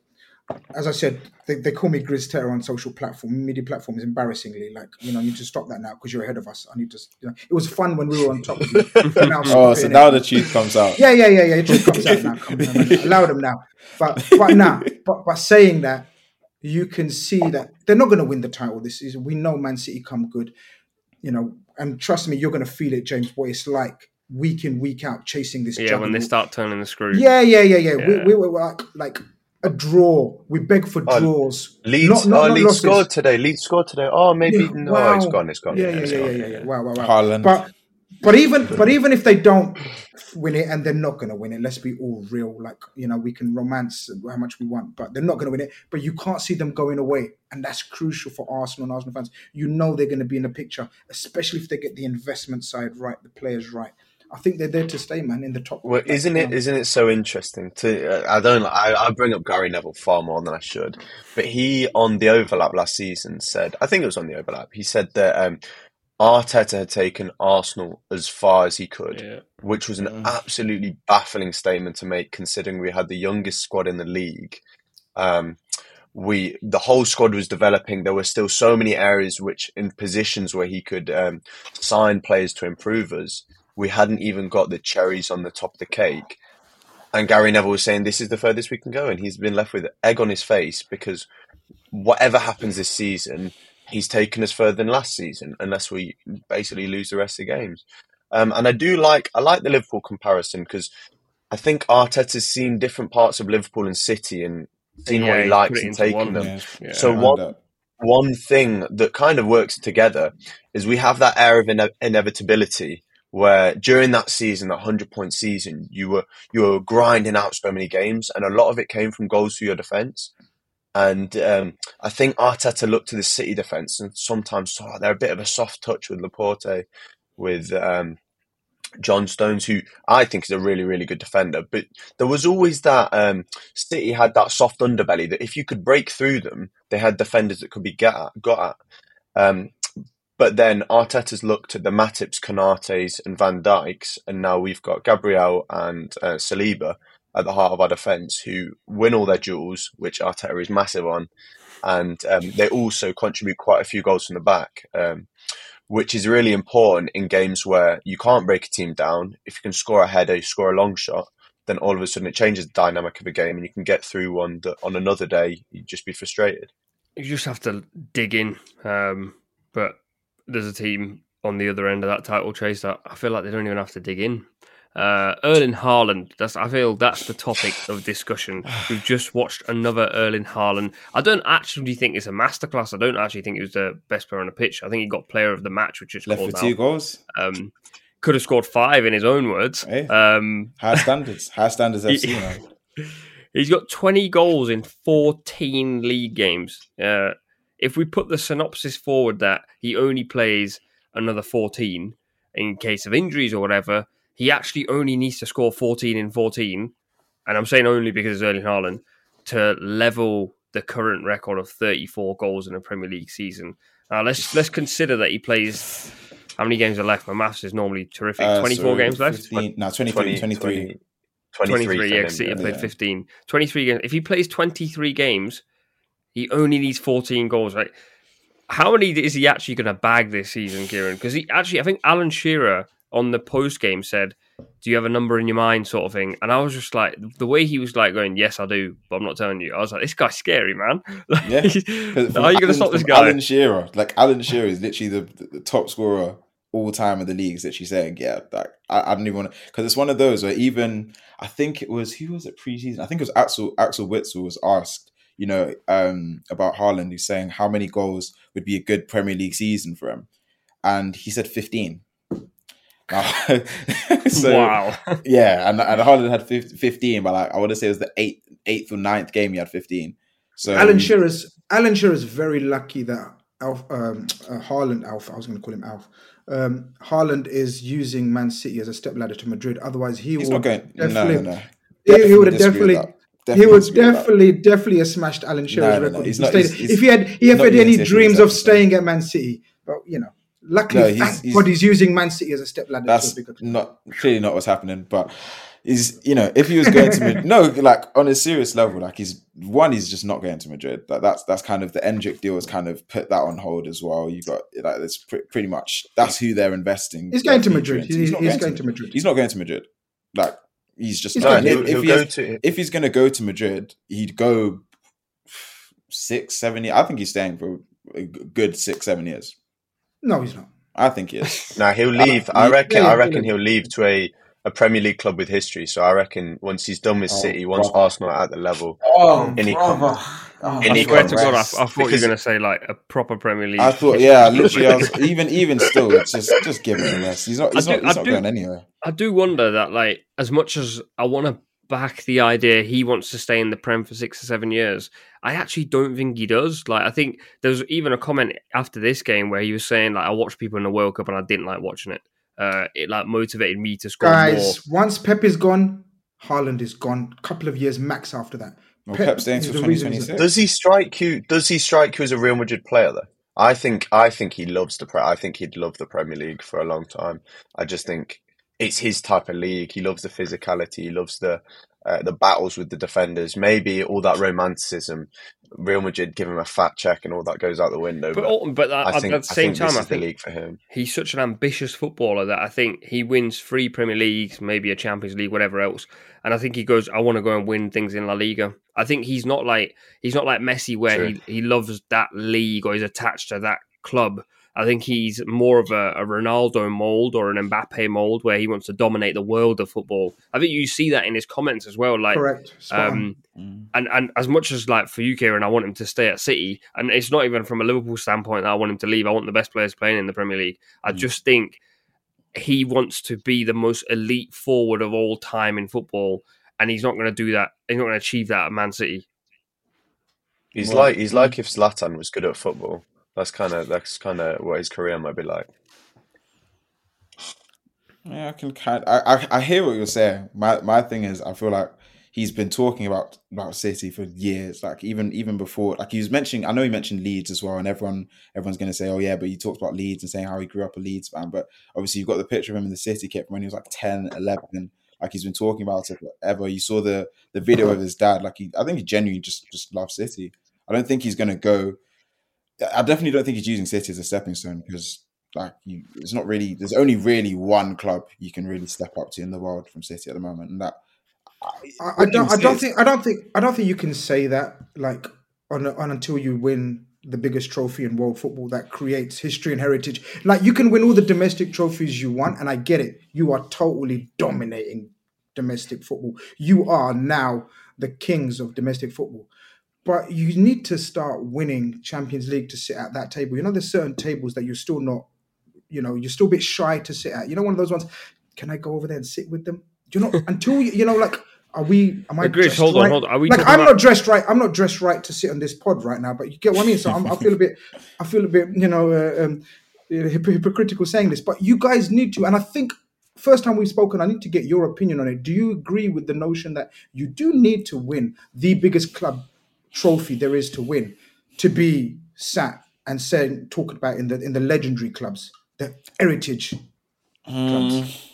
as I said, they, they call me Grizz Terror on social platform, media platforms, embarrassingly. Like, you know, I need to stop that now because you're ahead of us. I need to, you know, it was fun when we were on top of you. Now oh, so now it. the truth comes out. Yeah, yeah, yeah, yeah. It just comes out now. Come, no, no, no. Allow them now. But but now, nah, but by saying that, you can see that they're not going to win the title this season. We know Man City come good, you know, and trust me, you're going to feel it, James, what it's like week in, week out, chasing this. Yeah, juggle. When they start turning the screw. Yeah, yeah, yeah, yeah. yeah. We, we were like, like, a draw. We beg for draws. Oh, Leeds, not, not, oh, not Leeds scored today. Leeds scored today. Oh, maybe. Yeah, no, wow. It's gone. It's gone. Yeah, yeah, yeah, it's yeah, gone. yeah, yeah, yeah. Wow, wow, wow. Haaland. But, but even, but even if they don't win it, and they're not going to win it, let's be all real. Like, you know, we can romance how much we want, but they're not going to win it. But you can't see them going away, and that's crucial for Arsenal and Arsenal fans. You know they're going to be in the picture, especially if they get the investment side right, the players right. I think they're there to stay, man, in the top. Well, isn't it? Isn't it so interesting? To uh, I don't. I, I bring up Gary Neville far more than I should, but he on the overlap last season said, I think it was on the overlap. He said that um, Arteta had taken Arsenal as far as he could, yeah. which was an yeah. absolutely baffling statement to make, considering we had the youngest squad in the league. Um, we the whole squad was developing. There were still so many areas which in positions where he could um, sign players to improve us. We hadn't even got the cherries on the top of the cake. And Gary Neville was saying, this is the furthest we can go. And he's been left with an egg on his face because whatever happens this season, he's taken us further than last season, unless we basically lose the rest of the games. Um, and I do like, I like the Liverpool comparison because I think Arteta's seen different parts of Liverpool and City and seen yeah, what he, he likes and taken one, them. Yeah. Yeah, so one, one thing that kind of works together is we have that air of ine- inevitability where during that season, that one hundred point season, you were you were grinding out so many games, and a lot of it came from goals through your defence. And um, I think Arteta looked to the City defence and sometimes oh, they're a bit of a soft touch with Laporte, with um, John Stones, who I think is a really, really good defender. But there was always that um, City had that soft underbelly that if you could break through them, they had defenders that could be get at, got at. Um, But then Arteta's looked at the Matips, Konates and Van Dijks, and now we've got Gabriel and uh, Saliba at the heart of our defence who win all their duels, which Arteta is massive on, and um, they also contribute quite a few goals from the back, um, which is really important in games where you can't break a team down. If you can score a header, you score a long shot, then all of a sudden it changes the dynamic of a game and you can get through one that on another day you'd just be frustrated. You just have to dig in, um, but... there's a team on the other end of that title chase that I feel like they don't even have to dig in. Uh, Erling Haaland, that's, I feel that's the topic of discussion. We've just watched another Erling Haaland. I don't actually think it's a masterclass. I don't actually think he was the best player on the pitch. I think he got player of the match, which is left for two goals. Um, could have scored five in his own words. Hey, um, high standards. High standards I've seen. He's got twenty goals in fourteen league games. Uh, if we put the synopsis forward that he only plays another fourteen in case of injuries or whatever, he actually only needs to score fourteen in fourteen, and I'm saying only because it's Erling Haaland, to level the current record of thirty-four goals in a Premier League season. Uh, let's let's consider that he plays... How many games are left? My maths is normally terrific. Uh, twenty-four so games left? fifteen, no, twenty-three. twenty, twenty, twenty-three. twenty-three, twenty-three, yeah, City have played yeah. fifteen. twenty-three games. If he plays twenty-three games, he only needs fourteen goals, right? How many is he actually going to bag this season, Kieran? Because he actually, I think Alan Shearer on the post-game said, do you have a number in your mind sort of thing? And I was just like, the way he was like going, yes, I do, but I'm not telling you. I was like, this guy's scary, man. Like, yeah. How are you going to stop this guy? Alan Shearer. Like, Alan Shearer is literally the, the top scorer all time of the leagues that she's saying, yeah, like, I, I don't even want to, because it's one of those where even, I think it was, who was it preseason? I think it was Axel, Axel Witsel was asked, you know, um, about Haaland, who's saying how many goals would be a good Premier League season for him. And he said fifteen. Uh, so, wow. Yeah, and, and Haaland had fifteen, but like, I want to say it was the eighth, eighth or ninth game he had fifteen. So Alan Shearer's, Alan Shearer's very lucky that Alf, um, uh, Haaland, Alf, I was going to call him Alf, Um, Haaland is using Man City as a stepladder to Madrid. Otherwise, he He's would going, definitely, no, no, no. He, he would have definitely, definitely, he would definitely, definitely have smashed Alan Shearer's no, no, no. record. He's he not, he's, he's if he had, he had any dreams of staying at Man City, but you know, luckily, no, he's, he's, God, he's using Man City as a stepladder. That's to a not clearly not what's happening, but. Is you know if he was going to Madrid, no, like on a serious level, like he's one, he's just not going to Madrid. Like that's that's kind of the Endrick deal has kind of put that on hold as well. You got like that's pr- pretty much that's who they're investing. He's going to Madrid. He's, he's not he's going, going to Madrid. Madrid. He's not going to Madrid. Like he's just he's not. If, he'll, if, he'll he has, to, if he's going to go to Madrid, he'd go six, seven years. I think he's staying for a good six, seven years. No, he's not. I think he is. No, he'll leave. I, I reckon. Yeah, I reckon he'll leave to a. a Premier League club with history. So I reckon once he's done with oh, City, once brother. Arsenal are at the level, oh, any brother. Oh, I swear to God, I, I thought because you were going to say like a proper Premier League. I thought, yeah, literally, I was, even even still, it's just just give him a rest. He's not, he's do, not, he's not do, going anywhere. I do wonder that, like, as much as I want to back the idea he wants to stay in the Prem for six or seven years, I actually don't think he does. Like, I think there was even a comment after this game where he was saying, like, I watched people in the World Cup and I didn't like watching it. Uh, it like motivated me to score Guys, more. Once Pep is gone, Haaland is gone. A couple of years max after that. Well, Pep Pep's staying till twenty twenty-six. Does he strike you? Does he strike you as a Real Madrid player though? I think I think he loves the. I think he'd love the Premier League for a long time. I just think it's his type of league. He loves the physicality. He loves the uh, the battles with the defenders. Maybe all that romanticism. Real Madrid give him a fat check and all that goes out the window. But, but, but I, I think, at the same I think time, this I is think the league for him. He's such an ambitious footballer that I think he wins three Premier Leagues, maybe a Champions League, whatever else. And I think he goes, I want to go and win things in La Liga. I think he's not like he's not like Messi where True. he he loves that league or he's attached to that club. I think he's more of a, a Ronaldo mould or an Mbappe mould where he wants to dominate the world of football. I think you see that in his comments as well. Like, Correct. Um, mm. and, and as much as like for you, Kieran, I want him to stay at City. And it's not even from a Liverpool standpoint that I want him to leave. I want the best players playing in the Premier League. I mm. just think he wants to be the most elite forward of all time in football. And he's not going to do that. He's not going to achieve that at Man City. He's well, like he's like if Zlatan was good at football. That's kind of that's kind of what his career might be like. Yeah, I can kind. Of, I, I I hear what you're saying. My my thing is, I feel like he's been talking about, about City for years. Like even even before, like he was mentioning. I know he mentioned Leeds as well, and everyone everyone's going to say, oh yeah, but he talked about Leeds and saying how he grew up a Leeds fan. But obviously, you've got the picture of him in the City kit when he was like ten, eleven. Like he's been talking about it forever. You saw the the video of his dad. Like he, I think he genuinely just just loves City. I don't think he's going to go. I definitely don't think he's using City as a stepping stone because, like, you, it's not really. There's only really one club you can really step up to in the world from City at the moment, and that. I, I don't. I don't think. I don't think. I don't think you can say that. Like, on, on until you win the biggest trophy in world football that creates history and heritage. Like, you can win all the domestic trophies you want, and I get it. You are totally dominating domestic football. You are now the kings of domestic football. But you need to start winning Champions League to sit at that table. You know, there's certain tables that you're still not, you know, you're still a bit shy to sit at. You know, one of those ones, can I go over there and sit with them? Do you know, until, you, you know, like, Are we? Am I? Grizz, hold right? on, hold on. Are we? Like, I'm about... not dressed right. I'm not dressed right to sit on this pod right now. But you get what I mean. So I'm, I feel a bit. I feel a bit. You know, uh, um, hypocritical saying this. But you guys need to. And I think first time we've spoken, I need to get your opinion on it. Do you agree with the notion that you do need to win the biggest club trophy there is to win to be sat and saying talked about in the in the legendary clubs, the heritage mm. clubs?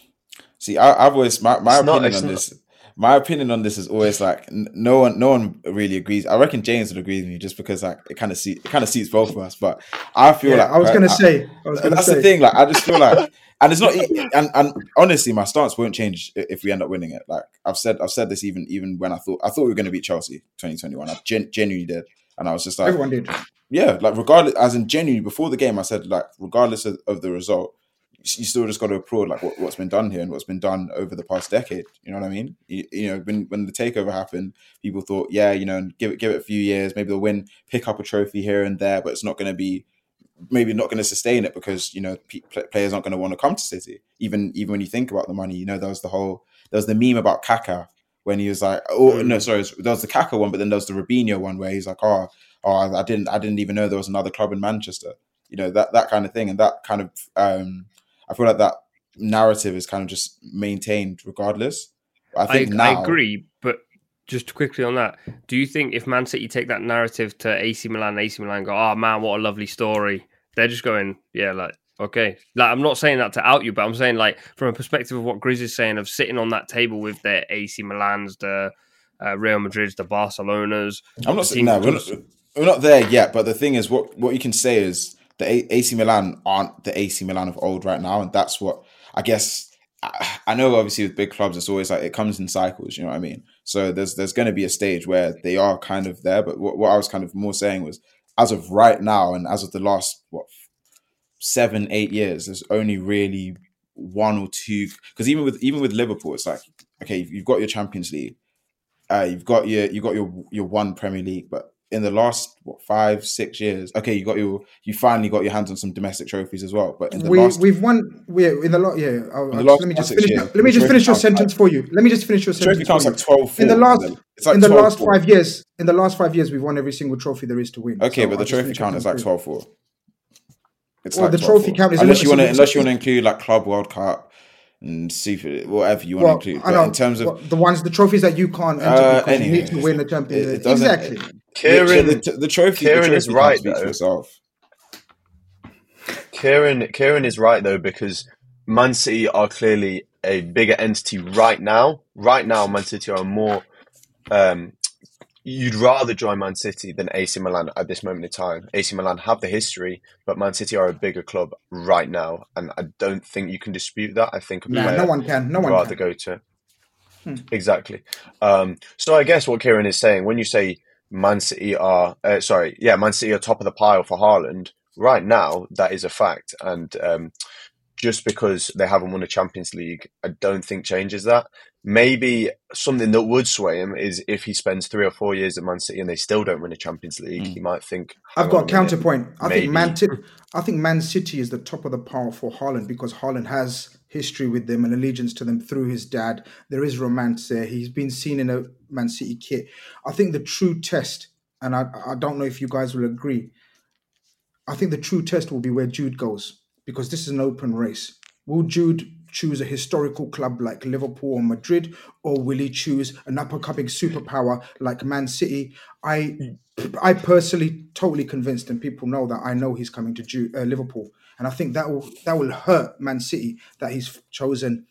See, I, I've always my my it's opinion not, on not. this. My opinion on this is always like no one, no one really agrees. I reckon James would agree with me just because like it kind of see, it kind of suits both of us. But I feel yeah, like I was gonna I, say, I was gonna that's say. the thing. Like I just feel like, and it's not, and, and honestly, my stance won't change if we end up winning it. Like I've said, I've said this even even when I thought I thought we were gonna beat Chelsea twenty twenty-one. I gen- genuinely did, and I was just like, everyone did. Yeah, like regardless, as in genuinely before the game, I said like regardless of, of the result, you still just got to applaud like what, what's been done here and what's been done over the past decade. You know what I mean? You, you know, when when the takeover happened, people thought, yeah, you know, give it give it a few years, maybe they'll win, pick up a trophy here and there, but it's not going to be, maybe not going to sustain it because you know p- players aren't going to want to come to City. Even even when you think about the money, you know, there was the whole there was the meme about Kaka when he was like, oh no, sorry, there was the Kaka one, but then there was the Robinho one where he's like, oh, oh, I didn't I didn't even know there was another club in Manchester. You know, that that kind of thing, and that kind of. Um, I feel like that narrative is kind of just maintained regardless. I think I, now... I agree, but just quickly on that, do you think if Man City take that narrative to A C Milan, A C Milan go, oh man, what a lovely story. They're just going, yeah, like, okay. Like, I'm not saying that to out you, but I'm saying like from a perspective of what Grizz is saying of sitting on that table with their A C Milans, the uh, Real Madrids, the Barcelonas. I'm not saying no, we're not, we're not there yet, but the thing is what, what you can say is, the A C Milan aren't the A C Milan of old right now. And that's what, I guess, I, I know obviously with big clubs, it's always like, it comes in cycles, you know what I mean? So there's there's going to be a stage where they are kind of there. But what, what I was kind of more saying was, as of right now, and as of the last, what, seven, eight years, there's only really one or two. Because even with even with Liverpool, it's like, okay, you've got your Champions League. Uh, you've got your you've got your your one Premier League, but in the last what five six years, okay, you got your you finally got your hands on some domestic trophies as well. But in the we, last, we've won. We in the lot, yeah. I'll, I'll, the last let me just finish. Years, let me just finish your sentence like, for you. Let me just finish your sentence. Trophy counts like twelve. In the last, it's like in the last four. five years, in the last five years, we've won every single trophy there is to win. Okay, so but the trophy count is like twelve four. It's well, like the trophy count is unless you want to unless you want to include like Club World Cup and super whatever you want well, to include. But I know, in terms of well, the ones the trophies that you can't enter uh, because anyway, you need to win the Champions League. Exactly. Kieran, the, the, the trophy, Kieran the trophy is right though. Yourself. Kieran, Kieran is right though because Man City are clearly a bigger entity right now. Right now, Man City are more. Um, you'd rather join Man City than A C Milan at this moment in time. A C Milan have the history, but Man City are a bigger club right now, and I don't think you can dispute that. I think no, no one can. No one rather can. go to hmm. exactly. Um, so I guess what Kieran is saying when you say. Man City are uh, sorry, yeah. Man City are top of the pile for Haaland right now. That is a fact, and um, just because they haven't won a Champions League, I don't think changes that. Maybe something that would sway him is if he spends three or four years at Man City and they still don't win a Champions League. Mm. He might think. I've got a counterpoint. I Maybe. think Man City. I think Man City is the top of the pile for Haaland because Haaland has history with them and allegiance to them through his dad. There is romance there. He's been seen in a Man City kit. I think the true test, and I, I don't know if you guys will agree, I think the true test will be where Jude goes because this is an open race. Will Jude choose a historical club like Liverpool or Madrid, or will he choose an up-and-coming superpower like Man City? I I personally totally convinced, and people know that I know he's coming to Jude, uh, Liverpool. And I think that will that will hurt Man City that he's chosen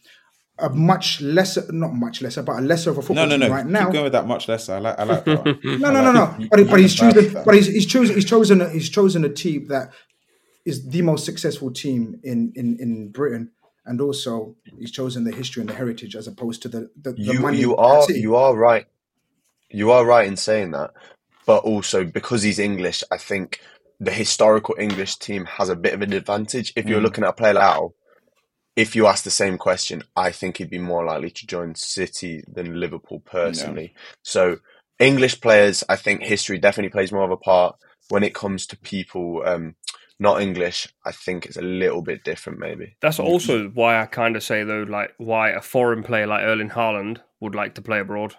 a much lesser, not much lesser, but a lesser of a football no, no, no. team right Keep now. No, no, no. Keep going with that much lesser. I like, I like that. One. no, no, no, no. But, but he's chosen. But he's, he's chosen. He's chosen. A, he's chosen a team that is the most successful team in, in, in Britain, and also he's chosen the history and the heritage as opposed to the the, the you, money. You are City. you are right. You are right in saying that, but also because he's English, I think. The historical English team has a bit of an advantage. If you're mm. looking at a player like Al, if you ask the same question, I think he'd be more likely to join City than Liverpool personally. No. So English players, I think history definitely plays more of a part. When it comes to people um, not English, I think it's a little bit different maybe. That's also why I kind of say though, like why a foreign player like Erling Haaland would like to play abroad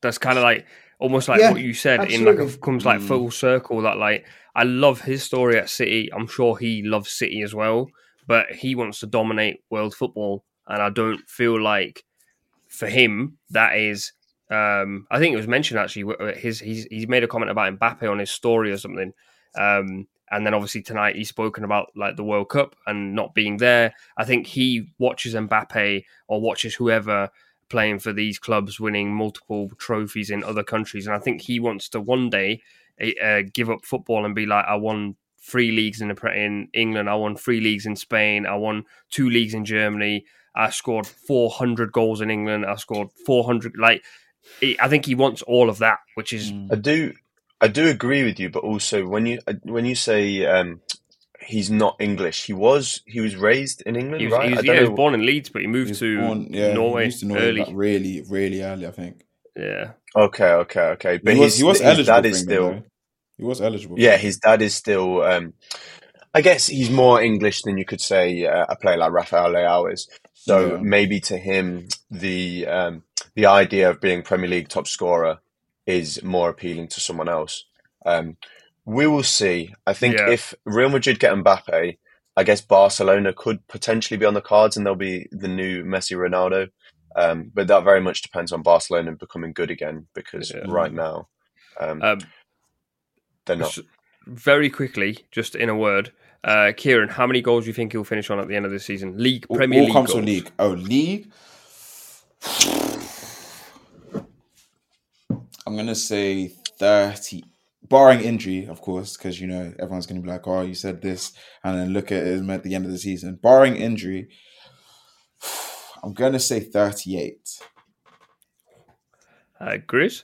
That's kind of like almost like yeah, what you said absolutely. in like a, comes like mm. full circle. That like I love his story at City. I'm sure he loves City as well, but he wants to dominate world football, and I don't feel like for him that is. Um, I think it was mentioned actually. His he's he's made a comment about Mbappe on his story or something. Um, and then obviously tonight he's spoken about like the World Cup and not being there. I think he watches Mbappe or watches whoever playing for these clubs, winning multiple trophies in other countries. And I think he wants to one day uh, give up football and be like, I won three leagues in, the, in England. I won three leagues in Spain. I won two leagues in Germany. I scored four hundred goals in England. I scored four hundred. Like, I think he wants all of that, which is... I do... I do agree with you, but also when you when you say um, he's not English, he was he was raised in England, he was, right? He was, I don't yeah, know. He was born in Leeds, but he moved he to, born, yeah, Norway he moved to Norway early, like really, really early, I think. Yeah. Okay, okay, okay. But he was, his, he was his dad is still. England, he was eligible. Yeah, his dad is still. Um, I guess he's more English than you could say uh, a player like Rafael Leao is. So yeah. maybe to him, the um, the idea of being Premier League top scorer is more appealing to someone else. Um, we will see. I think yeah. if Real Madrid get Mbappe, I guess Barcelona could potentially be on the cards and they'll be the new Messi, Ronaldo. Um, but that very much depends on Barcelona becoming good again, because yeah. right now um, um, they're not. Very quickly, just in a word, uh, Kieran, how many goals do you think he'll finish on at the end of the season? League, all, Premier all League comes goals. League. Oh, League? I'm going to say thirty, barring injury, of course, because, you know, everyone's going to be like, oh, you said this, and then look at him at the end of the season. Barring injury, I'm going to say thirty-eight. Uh, Grizz?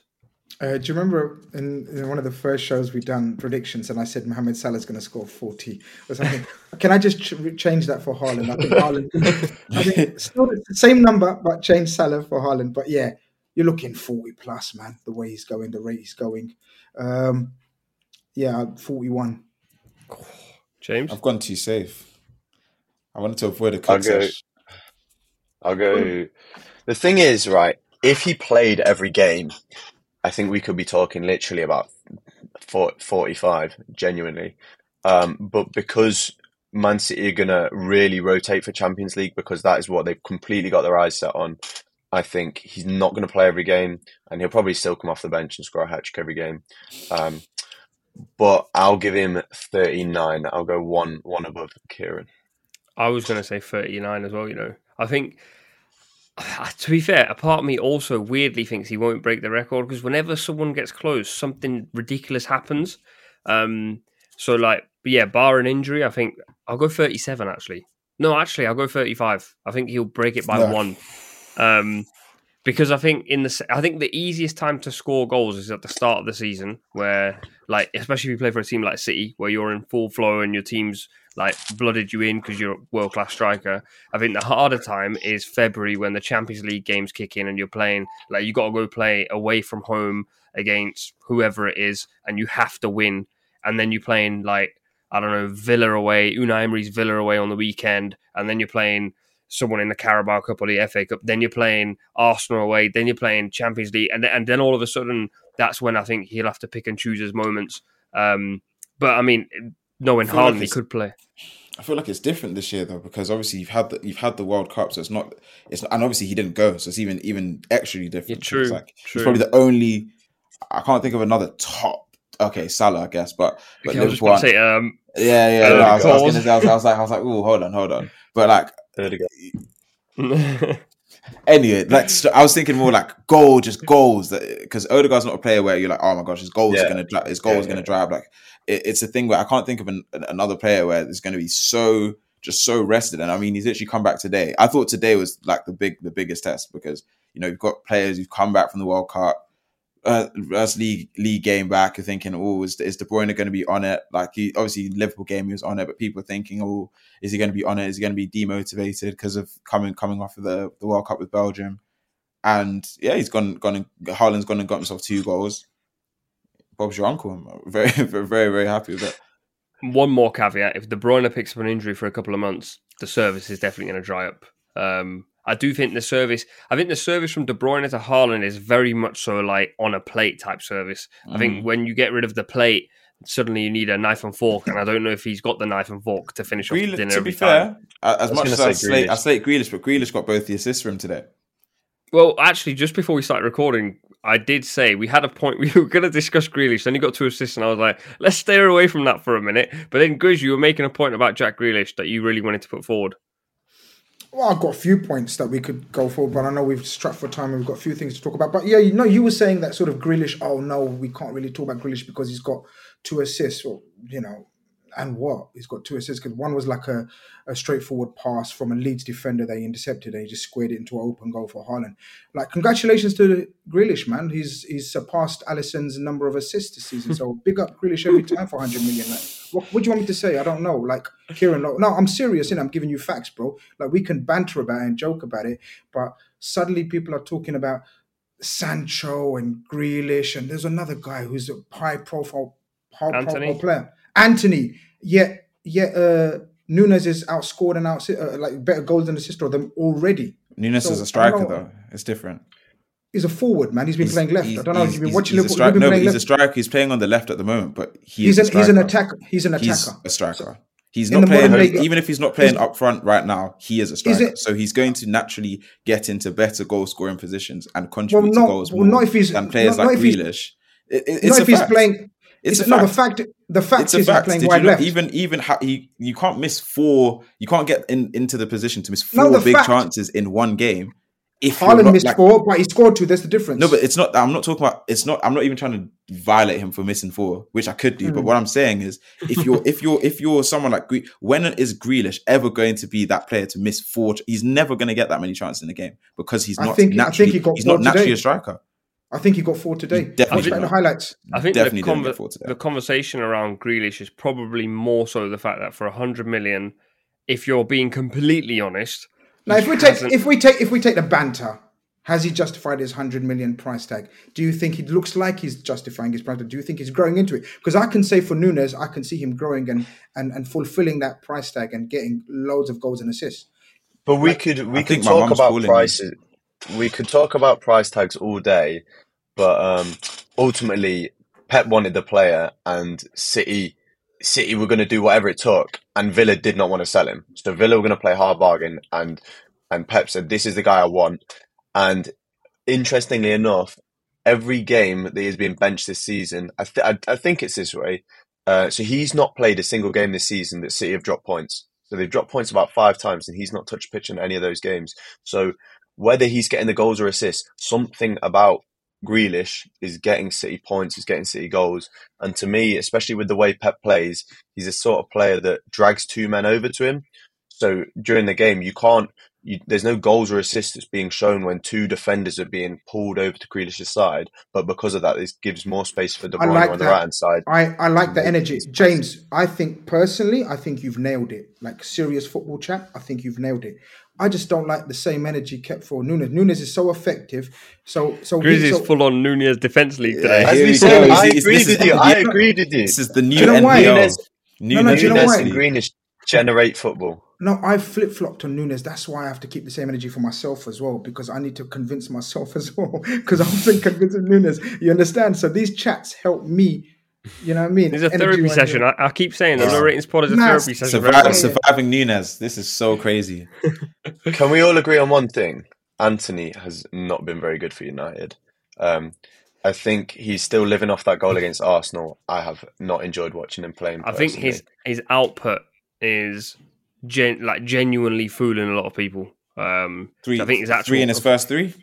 Uh, do you remember in, in one of the first shows we've done predictions and I said Mohamed Salah's going to score forty or something? Can I just ch- change that for Haaland? I think Haaland, I think still the same number, but change Salah for Haaland. But yeah, you're looking forty plus, man. The way he's going, the rate he's going. Um, yeah, forty-one. James? I've gone too safe. I wanted to avoid a cut. I'll go. I'll go. The thing is, right, if he played every game, I think we could be talking literally about forty-five, genuinely. Um, but because Man City are going to really rotate for Champions League, because that is what they've completely got their eyes set on, I think he's not going to play every game, and he'll probably still come off the bench and score a hat-trick every game. Um, but I'll give him thirty-nine. I'll go one one above Kieran. I was going to say thirty-nine as well, you know. I think, to be fair, a part of me also weirdly thinks he won't break the record, because whenever someone gets close, something ridiculous happens. Um, so, like, yeah, bar an injury, I think I'll go thirty-seven, actually. No, actually, I'll go thirty-five. I think he'll break it by no. one. Um, because I think in the I think the easiest time to score goals is at the start of the season, where like especially if you play for a team like City, where you're in full flow and your team's like blooded you in because you're a world class striker. I think the harder time is February, when the Champions League games kick in and you're playing like you got to go play away from home against whoever it is, and you have to win. And then you're playing like I don't know Villa away, Unai Emery's Villa away on the weekend, and then you're playing someone in the Carabao Cup or the F A Cup, then you're playing Arsenal away, then you're playing Champions League, and, and then all of a sudden, that's when I think he'll have to pick and choose his moments. Um, but, I mean, knowing Haaland, like he could play. I feel like it's different this year, though, because obviously you've had the, you've had the World Cup, so it's not... it's not, and obviously he didn't go, so it's even even extra different. Yeah, true, it's like, true. It's probably the only... I can't think of another top... Okay, Salah, I guess, but, but okay, Liverpool... I was just say, um, yeah, yeah, uh, no, I, was, I, was gonna say, I, was, I was like, I was like, ooh, hold on, hold on. But, like... anyway, like so I was thinking more like goal, just goals, because Odegaard's not a player where you're like, oh my gosh, his goal is yeah. going to his goal yeah, is yeah. going to drive. Like it, it's a thing where I can't think of an, another player where there's going to be so just so rested. And I mean, he's literally come back today. I thought today was like the big the biggest test, because you know you've got players who've come back from the World Cup. Uh, first league league game back, you're thinking, oh, is, is De Bruyne going to be on it? Like, he, obviously, Liverpool game, he was on it, but people are thinking, oh, is he going to be on it? Is he going to be demotivated because of coming coming off of the, the World Cup with Belgium? And yeah, he's gone, gone and, Haaland's gone and got himself two goals. Bob's your uncle. I'm very, very, very happy with it. One more caveat, if De Bruyne picks up an injury for a couple of months, the service is definitely going to dry up. Um, I do think the service, I think the service from De Bruyne to Haaland is very much so like on a plate type service. Mm. I think when you get rid of the plate, suddenly you need a knife and fork, and I don't know if he's got the knife and fork to finish off Grealish, the dinner. To be fair, time. as much as I slate, I slate Grealish, but Grealish got both the assists for him today. Well, actually, just before we started recording, I did say we had a point. We were going to discuss Grealish, then he got two assists, and I was like, let's steer away from that for a minute. But then, Grizz, you were making a point about Jack Grealish that you really wanted to put forward. Well, I've got a few points that we could go for, but I know we've strapped for time and we've got a few things to talk about. But yeah, you know, you were saying that sort of Grealish, oh no, we can't really talk about Grealish because he's got two assists, or, you know, and what? He's got two assists because one was like a, a straightforward pass from a Leeds defender that he intercepted and he just squared it into an open goal for Haaland. Like, congratulations to Grealish, man. He's he's surpassed Alisson's number of assists this season. So big up Grealish every time for one hundred million. Like, What, what do you want me to say? I don't know. Like, Kieran, no, no I'm serious, and I'm giving you facts, bro. Like, we can banter about it and joke about it, but suddenly people are talking about Sancho and Grealish, and there's another guy who's a high-profile high profile player. Antony. Yeah, yeah. Uh, Nunez is outscored and out, uh, like, better goals than assists of them already. Nunez so, is a striker, though. It's different. He's a forward, man. He's been he's, playing left. I don't know if you've been watching Liverpool. Stri- no, but he's left. a striker. He's playing on the left at the moment, but he he's, is an, he's an attacker. He's an attacker. He's a striker. He's in not playing, league, even if he's not playing up front right now, he is a striker. Is it, so he's going to naturally get into better goal-scoring positions and contribute well, not, to goals well, more not if he's, than players not, like Grealish. It, it, it's not a if fact. he's playing... It's, it's a no, fact. The fact, the fact it's is fact. he's playing Did wide you left. Even, even ha- he, you can't miss four... You can't get in, into the position to miss four big chances in one game. If Haaland missed like, four, but he scored two. That's the difference. No, but it's not. I'm not talking about. It's not. I'm not even trying to violate him for missing four, which I could do. Mm. But what I'm saying is, if you're, if you're, if you're someone like, when is Grealish ever going to be that player to miss four? He's never going to get that many chances in a game because he's not. I think, naturally, I think he got he's not naturally today. a striker. I think he got four today. I was the highlights. I think definitely the, conver- four today. the conversation around Grealish is probably more so the fact that for one hundred million, if you're being completely honest. Now, if we take if we take if we take the banter, has he justified his hundred million price tag? Do you think he looks like he's justifying his price tag? Do you think he's growing into it? Because I can say for Nunez, I can see him growing and and, and fulfilling that price tag and getting loads of goals and assists. But we like, could we I could talk about prices. Me. We could talk about price tags all day, but um, ultimately, Pep wanted the player, and City. City were going to do whatever it took, and Villa did not want to sell him. So Villa were going to play hard bargain, and and Pep said, this is the guy I want. And interestingly enough, every game that he's been benched this season, I, th- I, I think it's this way. Uh, so he's not played a single game this season that City have dropped points. So they've dropped points about five times, and he's not touched pitch in any of those games. So whether he's getting the goals or assists, something about Grealish is getting City points, is getting City goals. And to me, especially with the way Pep plays, he's a sort of player that drags two men over to him. So during the game, you can't, you, there's no goals or assists that's being shown when two defenders are being pulled over to Grealish's side. But because of that, this gives more space for De Bruyne like on that. the right-hand side. I, I like the energy. James, I think personally, I think you've nailed it. Like, serious football chat, I think you've nailed it. I just don't like the same energy kept for Nunez. Nunez is so effective. So, so Grizz is so, full on Nunez Defense League today. Yeah, As we said, I agreed with you. I agreed with you. This is the new you know N B L. No, no, Nunez you know and Greenish generate football. No, I flip-flopped on Nunez. That's why I have to keep the same energy for myself as well, because I need to convince myself as well, because I wasn't convinced of Nunez. You understand? So these chats help me. You know what I mean? It's a therapy Energy session. I, I keep saying that. No Ratings Pod is a therapy session. Survive, surviving Nunez. This is so crazy. Can we all agree on one thing? Antony has not been very good for United. Um, I think he's still living off that goal against Arsenal. I have not enjoyed watching him playing. I personally. think his his output is gen, like genuinely fooling a lot of people. Um, three, I think his actual, three in his first three?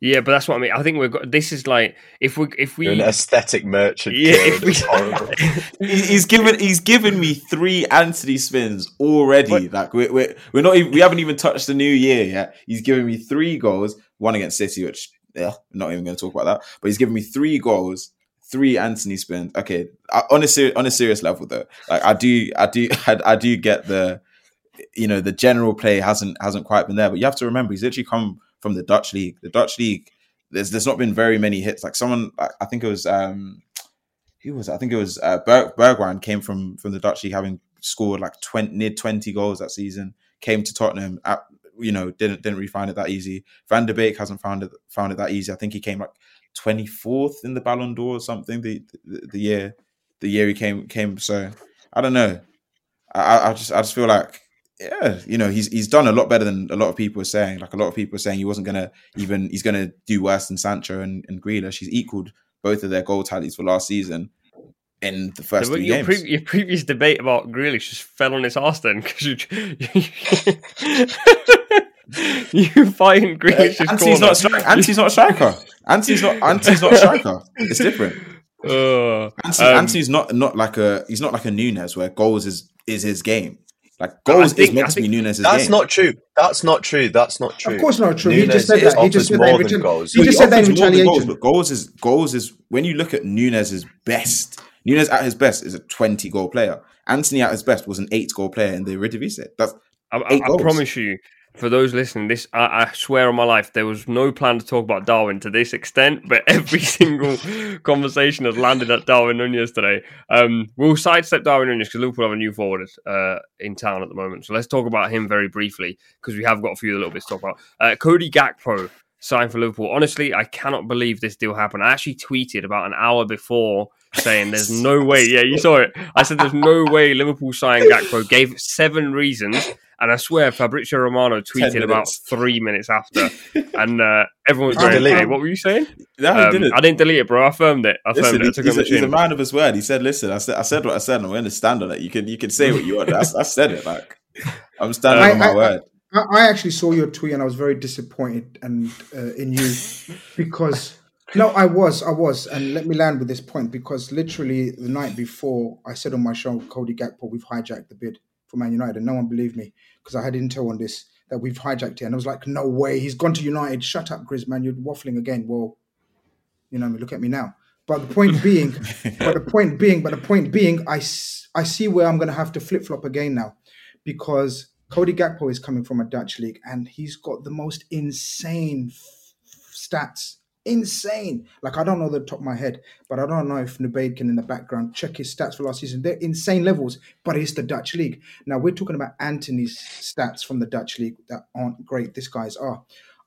Yeah, but that's what I mean. I think we've got this is like if we if we You're an aesthetic merchant. Yeah, if we, he's given he's given me three Antony spins already. What? Like we're, we're we're not even, we haven't even touched the new year yet. He's given me three goals, one against City, which yeah, I'm not even going to talk about that. But he's given me three goals, three Antony spins. Okay, I, on a ser- on a serious level though, like I do I do I, I do get the you know the general play hasn't hasn't quite been there. But you have to remember he's literally come from the Dutch league, the Dutch league, there's there's not been very many hits. Like someone, I think it was um, who was it? I think it was uh, Berg, Bergwijn came from from the Dutch league, having scored like twenty near twenty goals that season. Came to Tottenham, at, you know, didn't didn't really find it that easy. Van der Beek hasn't found it found it that easy. I think he came like twenty-fourth in the Ballon d'Or or something the the, the year the year he came came. So I don't know. I, I just I just feel like, yeah, you know, he's he's done a lot better than a lot of people are saying. Like a lot of people are saying he wasn't gonna even he's gonna do worse than Sancho and, and Grealish. He's equaled both of their goal tallies for last season in the first so, three your games. Pre- your previous debate about Grealish just fell on its arse then, because you, you, you find Grealish uh, is not stri- Anthony's not a striker. Anthony's not Anthony's not a striker. It's different. Uh, Anthony, um, Anthony's not not like a he's not like a Nunez where goals is is his game. Like goals think, is meant to be Nunez's game. That's not true. That's not true. That's not true. Of course not true. Nunez he just said that. He just said that in return. Goals. He just he said that in retaliation. Goals, but goals is goals is when you look at Nunez's best. Nunez at his best is a twenty goal player. Anthony at his best was an eight goal player in the Eredivisie. That's I, I, I promise you. For those listening, this I, I swear on my life, there was no plan to talk about Darwin to this extent, but every single conversation has landed at Darwin Nunez today. Um, we'll sidestep Darwin Nunez because Liverpool have a new forward uh, in town at the moment. So let's talk about him very briefly because we have got a few little bits to talk about. Uh, Cody Gakpo signed for Liverpool. Honestly, I cannot believe this deal happened. I actually tweeted about an hour before saying there's no way. Yeah, you saw it. I said there's no way Liverpool signed Gakpo. Gave seven reasons. And I swear, Fabrizio Romano tweeted about three minutes after, and uh, everyone was going, hey, what were you saying? No, um, didn't. I didn't delete it, bro. I affirmed it. I affirmed listen, it. I took he's, a, he's a man of his word. He said, listen, I said, I said what I said, and I'm going to stand on it. You can you can say what you want. I, I said it. Like I'm standing I, on my I, word. I, I actually saw your tweet, and I was very disappointed and uh, in you because... No, I was, I was. And let me land with this point because literally the night before, I said on my show, Cody Gakpo, we've hijacked the bid for Man United, and no one believed me because I had intel on this that we've hijacked it, and I was like, no way, he's gone to United. Shut up, Grizz, man, you're waffling again. Well, you know, look at me now. But the point being, but the point being, but the point being, I, I see where I'm going to have to flip flop again now, because Cody Gakpo is coming from a Dutch league, and he's got the most insane f- stats. Insane. Like, I don't know the top of my head, but I don't know if Nubade can in the background check his stats for last season. They're insane levels, but it's the Dutch league. Now, we're talking about Anthony's stats from the Dutch league that aren't great. This guy's are.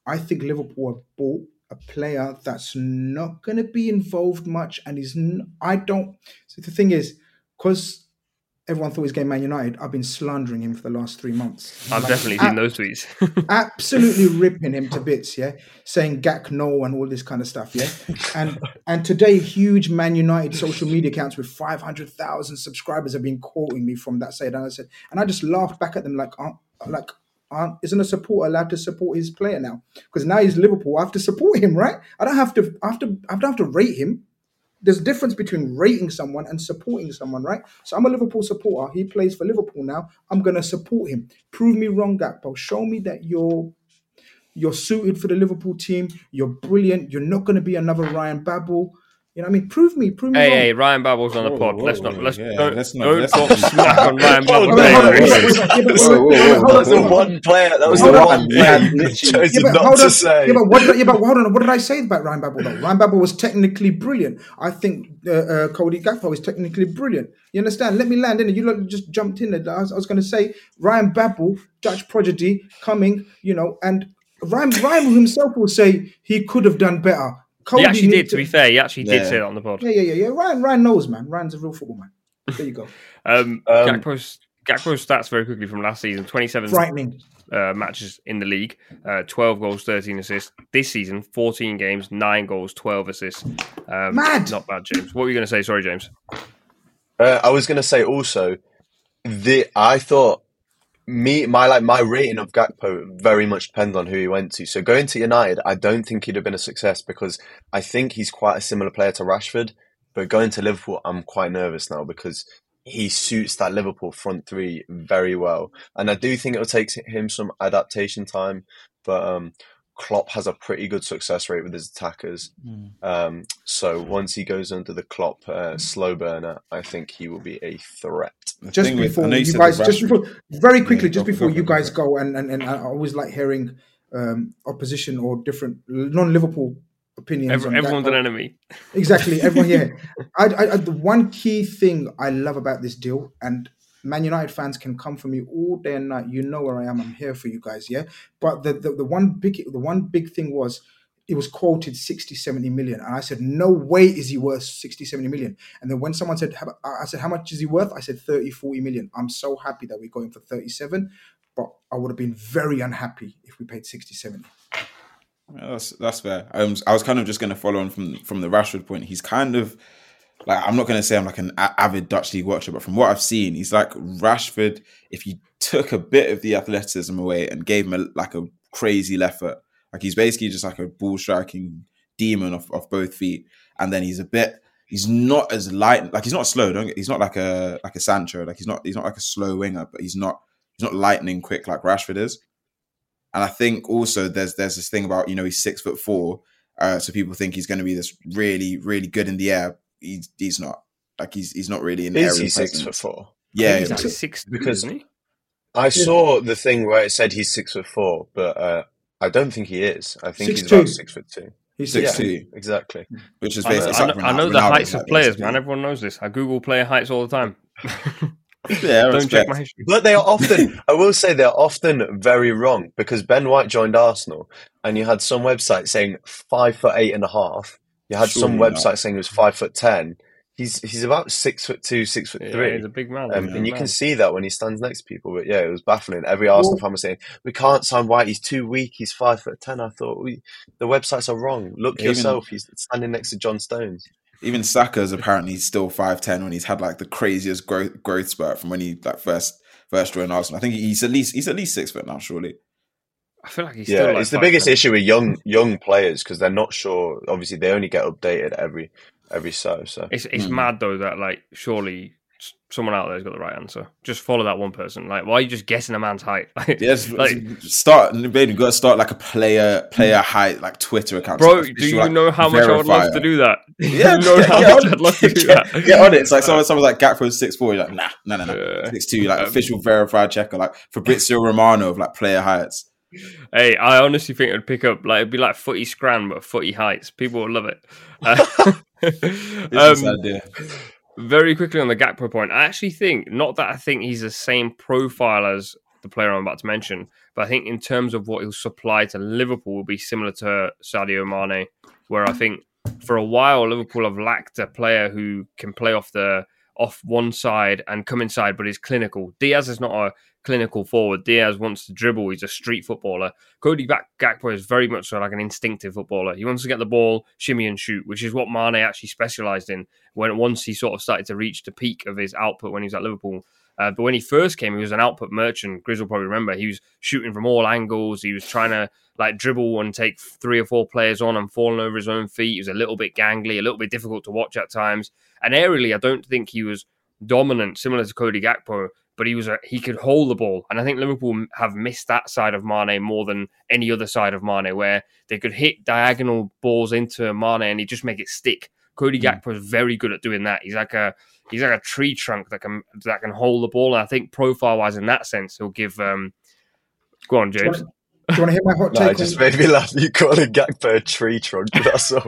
I think Liverpool have bought a player that's not going to be involved much, and is n- I don't... So the thing is, because... Everyone thought he was going Man United. I've been slandering him for the last three months. I've like, definitely seen ab- those tweets. Absolutely ripping him to bits, yeah? Saying Gak no and all this kind of stuff, yeah? And and today, huge Man United social media accounts with five hundred thousand subscribers have been quoting me from that side. And I said, and I just laughed back at them like, aren't, like aren't, isn't a supporter allowed to support his player now? Because now he's Liverpool. I have to support him, right? I don't have to, I have to, I don't have to rate him. There's a difference between rating someone and supporting someone, right? So I'm a Liverpool supporter. He plays for Liverpool now. I'm going to support him. Prove me wrong, Gakpo. Show me that you're you're suited for the Liverpool team. You're brilliant. You're not going to be another Ryan Babel. You know what I mean? Prove me, prove me Hey, wrong. hey Ryan Babel's on the pod. Whoa, whoa, let's not, let's, yeah, don't, let's not, don't let's talk not. smack on Ryan Babel. That was the one player, that was the one player you chose not to say. Yeah, but hold on, what did I say about Ryan Babel though? Ryan Babel was technically brilliant. I think uh, uh, Cody Gakpo is technically brilliant. You understand? Let me land in it. You look, just jumped in there. I was, I was going to say, Ryan Babel, Dutch prodigy, coming, you know, and Ryan, Ryan himself will say he could have done better. Cody he actually did, to, to be fair. He actually yeah. did say that on the pod. Yeah, yeah, yeah. yeah. Ryan, Ryan knows, man. Ryan's a real football man. There you go. um, um, Gakpo's, Gakpo's stats very quickly from last season. twenty-seven uh, matches in the league. Uh, twelve goals, thirteen assists. This season, fourteen games, nine goals, twelve assists. Um, Mad! Not bad, James. What were you going to say? Sorry, James. Uh, I was going to say also, the I thought Me, my like my rating of Gakpo very much depends on who he went to. So going to United, I don't think he'd have been a success because I think he's quite a similar player to Rashford. But going to Liverpool, I'm quite nervous now because he suits that Liverpool front three very well. And I do think it'll take him some adaptation time. But um, Klopp has a pretty good success rate with his attackers. Mm. Um, so once he goes under the Klopp uh, slow burner, I think he will be a threat. Just before you guys, just before, very quickly, just before you guys go, and, and, and I always like hearing um, opposition or different non-Liverpool opinions. Every, everyone's an enemy. Exactly, everyone. Yeah, I, I, the one key thing I love about this deal, and Man United fans can come for me all day and night. You know where I am. I'm here for you guys, yeah? But the, the, the one big the one big thing was, it was quoted sixty, seventy million. And I said, no way is he worth sixty, seventy million. And then when someone said, I said, how much is he worth? I said, thirty, forty million. I'm so happy that we're going for thirty-seven. But I would have been very unhappy if we paid sixty, seventy. Yeah, that's that's fair. I was, I was kind of just going to follow on from, from the Rashford point. He's kind of, like, I'm not going to say I'm like an a- avid Dutch league watcher, but from what I've seen, he's like Rashford. If you took a bit of the athleticism away and gave him a, like a crazy left foot, like he's basically just like a ball striking demon off, off both feet. And then he's a bit, he's not as light, like he's not slow. Don't get, he's not like a, like a Sancho. Like he's not, he's not like a slow winger, but he's not, he's not lightning quick like Rashford is. And I think also there's there's this thing about, you know, he's six foot four. Uh, so people think he's going to be this really, really good in the air. He, he's not. Like he's he's not really in the air. Is he six foot four? Yeah. He's like six, because isn't he? I saw the thing where it said he's six foot four, but uh, I don't think he is. I think he's about six foot two. He's six yeah, two. Exactly. Which is basically, I know, like I know the heights of players, man. Everyone knows this. I Google player heights all the time. Yeah, don't respect. Check my history. But they are often, I will say, they're often very wrong, because Ben White joined Arsenal and you had some website saying five foot eight and a half. You had Surely some website not. saying he was five foot ten. He's he's about six foot two, six foot yeah, three. He's a big man, um, yeah, and you man. can see that when he stands next to people. But yeah, it was baffling. Every Arsenal fan was saying, "We can't sign White. He's too weak. He's five foot ten." I thought we, the websites are wrong. Look even, yourself. He's standing next to John Stones. Even Saka's apparently still five ten when he's had like the craziest growth growth spurt from when he like first first joined Arsenal. I think he's at least he's at least six foot now. Surely. I feel like he's yeah, still like it's the biggest minutes. issue with young young players, because they're not sure. Obviously, they only get updated every every so. So it's it's mm. mad though that like surely someone out there's got the right answer. Just follow that one person. Like, why are you just guessing a man's height? Like, yes, like start baby. You got to start like a player player height like Twitter account. Bro, do you like, know how much verifier. I would love to do that? Yeah, you know how much on, I'd love to do get, that. Get on it. It's like someone someone's like Gakpo's six four. You're like, nah, no, no, no, six two. Like um, official verified checker, like Fabrizio Romano of like player heights. Hey, I honestly think it'd pick up, like it'd be like footy scran but footy heights. People would love it. Uh, um, very quickly on the Gakpo point, I actually think, not that I think he's the same profile as the player I'm about to mention, but I think in terms of what he'll supply to Liverpool will be similar to Sadio Mane, where I think for a while Liverpool have lacked a player who can play off the off one side and come inside, but is clinical. Diaz is not a clinical forward. Diaz wants to dribble. He's a street footballer. Cody Gakpo is very much so like an instinctive footballer. He wants to get the ball, shimmy and shoot, which is what Mane actually specialised in when once he sort of started to reach the peak of his output when he was at Liverpool. Uh, but when he first came, he was an output merchant. Grizz will probably remember. He was shooting from all angles. He was trying to like dribble and take three or four players on and falling over his own feet. He was a little bit gangly, a little bit difficult to watch at times. And aerially, I don't think he was dominant, similar to Cody Gakpo, but he was a, he could hold the ball. And I think Liverpool have missed that side of Mane more than any other side of Mane, where they could hit diagonal balls into Mane and he'd just make it stick. Cody Gakpo is very good at doing that. He's like a he's like a tree trunk that can that can hold the ball. And I think profile wise, in that sense, he'll give. Um... Go on, James. Do you want to hear my hot take? No, it just made me laugh. You call a Gakpo a tree trunk. That's all.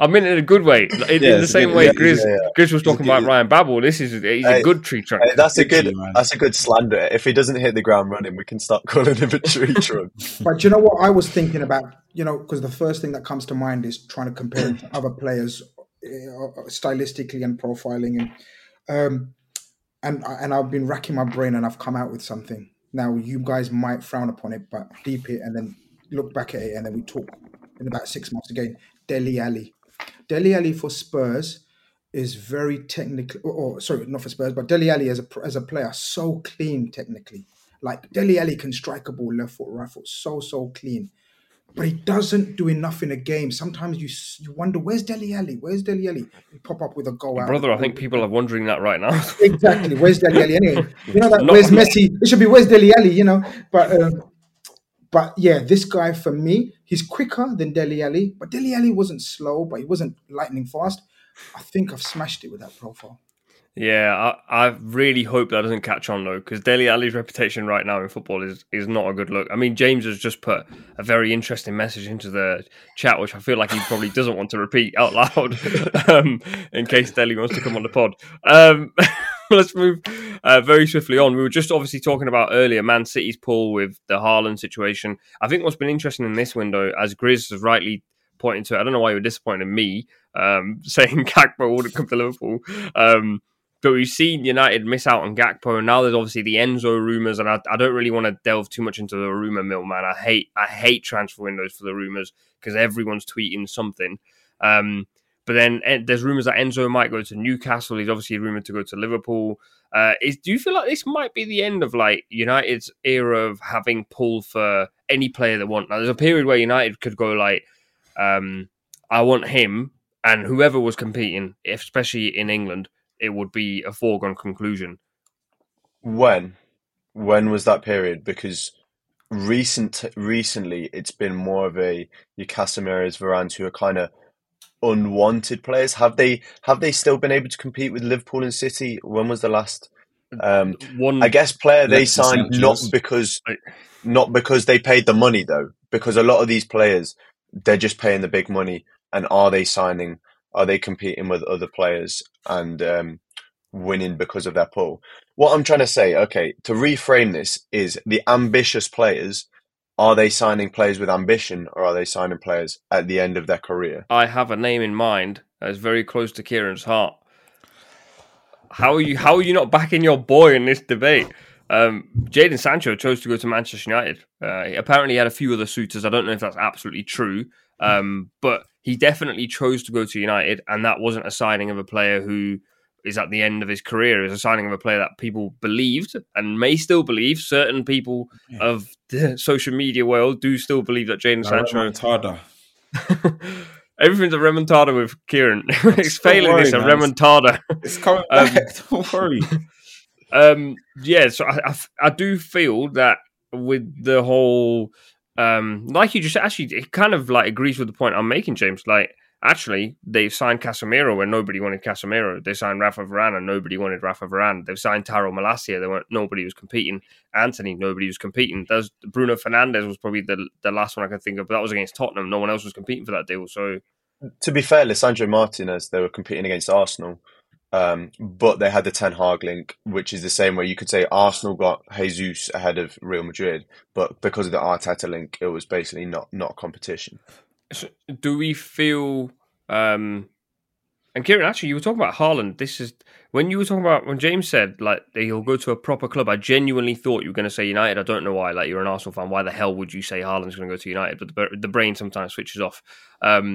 I mean, in a good way. In, yeah, in the same good, way, yeah, Grizz, yeah, yeah. Grizz was talking about Ryan Babel. This is he's hey, a good tree trunk. Hey, that's a good. That's a good slander. If he doesn't hit the ground running, we can start calling him a tree trunk. But do you know what I was thinking about? You know, because the first thing that comes to mind is trying to compare him to other players stylistically and profiling him. Um, and, and I've been racking my brain and I've come out with something. Now, you guys might frown upon it, but deep it and then look back at it and then we talk in about six months again. Dele Alli. Dele Alli for Spurs is very technically, or, or sorry, not for Spurs, but Dele Alli as a, as a player, so clean technically. Like Dele Alli can strike a ball left foot, right foot, so, so clean. But he doesn't do enough in a game. Sometimes you you wonder, where's Dele Alli? Where's Dele Alli? You pop up with a goal out. Brother, I think people are wondering that right now. Exactly. Where's Dele Alli? Anyway, you know that Not- where's Messi? It should be where's Dele Alli, you know. But um, but yeah, this guy for me, he's quicker than Dele Alli. But Dele Alli wasn't slow, but he wasn't lightning fast. I think I've smashed it with that profile. Yeah, I, I really hope that doesn't catch on though, because Dele Alli's reputation right now in football is, is not a good look. I mean, James has just put a very interesting message into the chat, which I feel like he probably doesn't want to repeat out loud um, in case Dele wants to come on the pod. Um, let's move uh, very swiftly on. We were just obviously talking about earlier Man City's pull with the Haaland situation. I think what's been interesting in this window, as Grizz has rightly pointed to, I don't know why you were disappointed in me, um, saying Gakpo wouldn't come to Liverpool. Um, but we've seen United miss out on Gakpo, and now there's obviously the Enzo rumours, and I, I don't really want to delve too much into the rumour mill, man. I hate, I hate transfer windows for the rumours because everyone's tweeting something. Um, But then there's rumours that Enzo might go to Newcastle. He's obviously rumoured to go to Liverpool. Uh, is, do you feel like this might be the end of like United's era of having pull for any player they want? Now, there's a period where United could go like, um, I want him, and whoever was competing, especially in England, it would be a foregone conclusion. When? When was that period? Because... Recent, recently, it's been more of a your Casemiro's, Varane's, who are kind of unwanted players. Have they have they still been able to compete with Liverpool and City? When was the last um, one? I guess player they signed not because not because they paid the money though, because a lot of these players they're just paying the big money. And are they signing? Are they competing with other players and um, winning because of their pull? What I'm trying to say, okay, to reframe this is the ambitious players, are they signing players with ambition or are they signing players at the end of their career? I have a name in mind that is very close to Kieran's heart. How are you How are you not backing your boy in this debate? Um, Jadon Sancho chose to go to Manchester United. Uh, he apparently had a few other suitors. I don't know if that's absolutely true, um, but he definitely chose to go to United, and that wasn't a signing of a player who... is at the end of his career, is a signing of a player that people believed and may still believe. Certain people yeah. of the social media world do still believe that Jadon Sancho... Remontada. Everything's a remontada with Kieran. It's failing worry, this, man. A remontada. It's coming back, um, don't worry. Um, yeah, so I, I, I do feel that with the whole... Um, like you just... Actually, it kind of like agrees with the point I'm making, James. Like, actually, they've signed Casemiro when nobody wanted Casemiro. They signed Rafa Varane and nobody wanted Rafa Varane. They've signed Taro Malacia. They weren't, nobody was competing. Antony, nobody was competing. There's, Bruno Fernandes was probably the the last one I could think of, but that was against Tottenham. No one else was competing for that deal. So, to be fair, Lisandro Martinez, they were competing against Arsenal, um, but they had the Ten Hag link, which is the same way you could say Arsenal got Jesus ahead of Real Madrid, but because of the Arteta link, it was basically not not a competition. So do we feel, um, and Kieran, actually, you were talking about Haaland. This is when you were talking about when James said like he'll go to a proper club. I genuinely thought you were going to say United. I don't know why. Like, you're an Arsenal fan. Why the hell would you say Haaland's going to go to United? But the, the brain sometimes switches off. Um,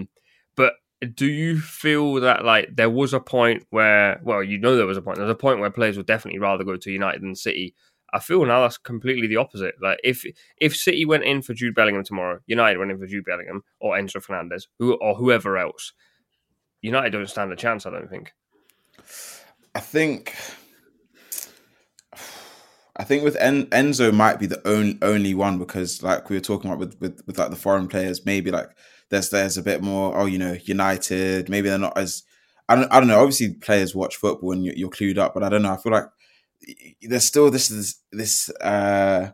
but do you feel that like there was a point where, well, you know, there was a point. There's a point where players would definitely rather go to United than City. I feel now that's completely the opposite. Like if if City went in for Jude Bellingham tomorrow, United went in for Jude Bellingham or Enzo Fernandez who, or whoever else, United don't stand a chance, I don't think. I think I think with en- Enzo might be the only only one because like we were talking about with, with, with like the foreign players, maybe like there's there's a bit more, oh, you know, United, maybe they're not as, I don't, I don't know, obviously players watch football and you're, you're clued up, but I don't know, I feel like there's still this this, this uh,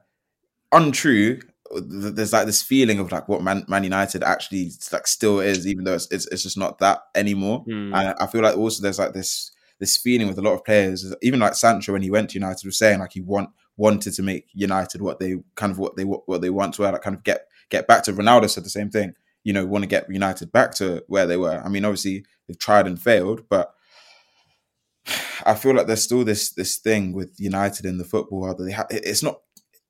untrue. There's like this feeling of like what Man, Man United actually like still is, even though it's it's, it's just not that anymore. Mm. And I feel like also there's like this this feeling with a lot of players, even like Sancho when he went to United was saying like he want wanted to make United what they kind of what they what they want to where like kind of get get back to. Ronaldo said the same thing. You know, want to get United back to where they were. I mean, obviously they've tried and failed, but. I feel like there's still this this thing with United in the football world that they ha- it's not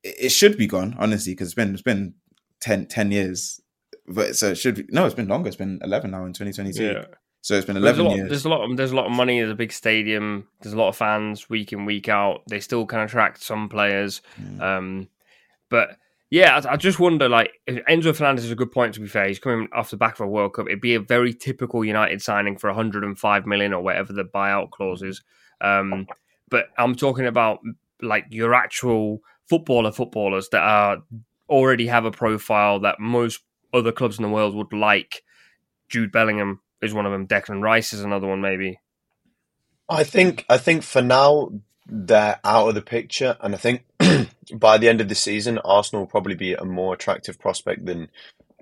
it should be gone honestly because it's been it's been ten, ten years but so it should be no it's been longer it's been eleven now in twenty twenty-two yeah. So it's been eleven there's lot, years there's a lot of, there's a lot of money, there's a big stadium, there's a lot of fans week in week out, they still can attract some players mm. um, but yeah I, I just wonder like if Enzo Fernandez is a good point to be fair, he's coming off the back of a World Cup, it'd be a very typical United signing for one hundred five million or whatever the buyout clause is. Um, but I'm talking about like your actual footballer footballers that are already have a profile that most other clubs in the world would like. Jude Bellingham is one of them. Declan Rice is another one, maybe. I think I think for now they're out of the picture, and I think by the end of the season, Arsenal will probably be a more attractive prospect than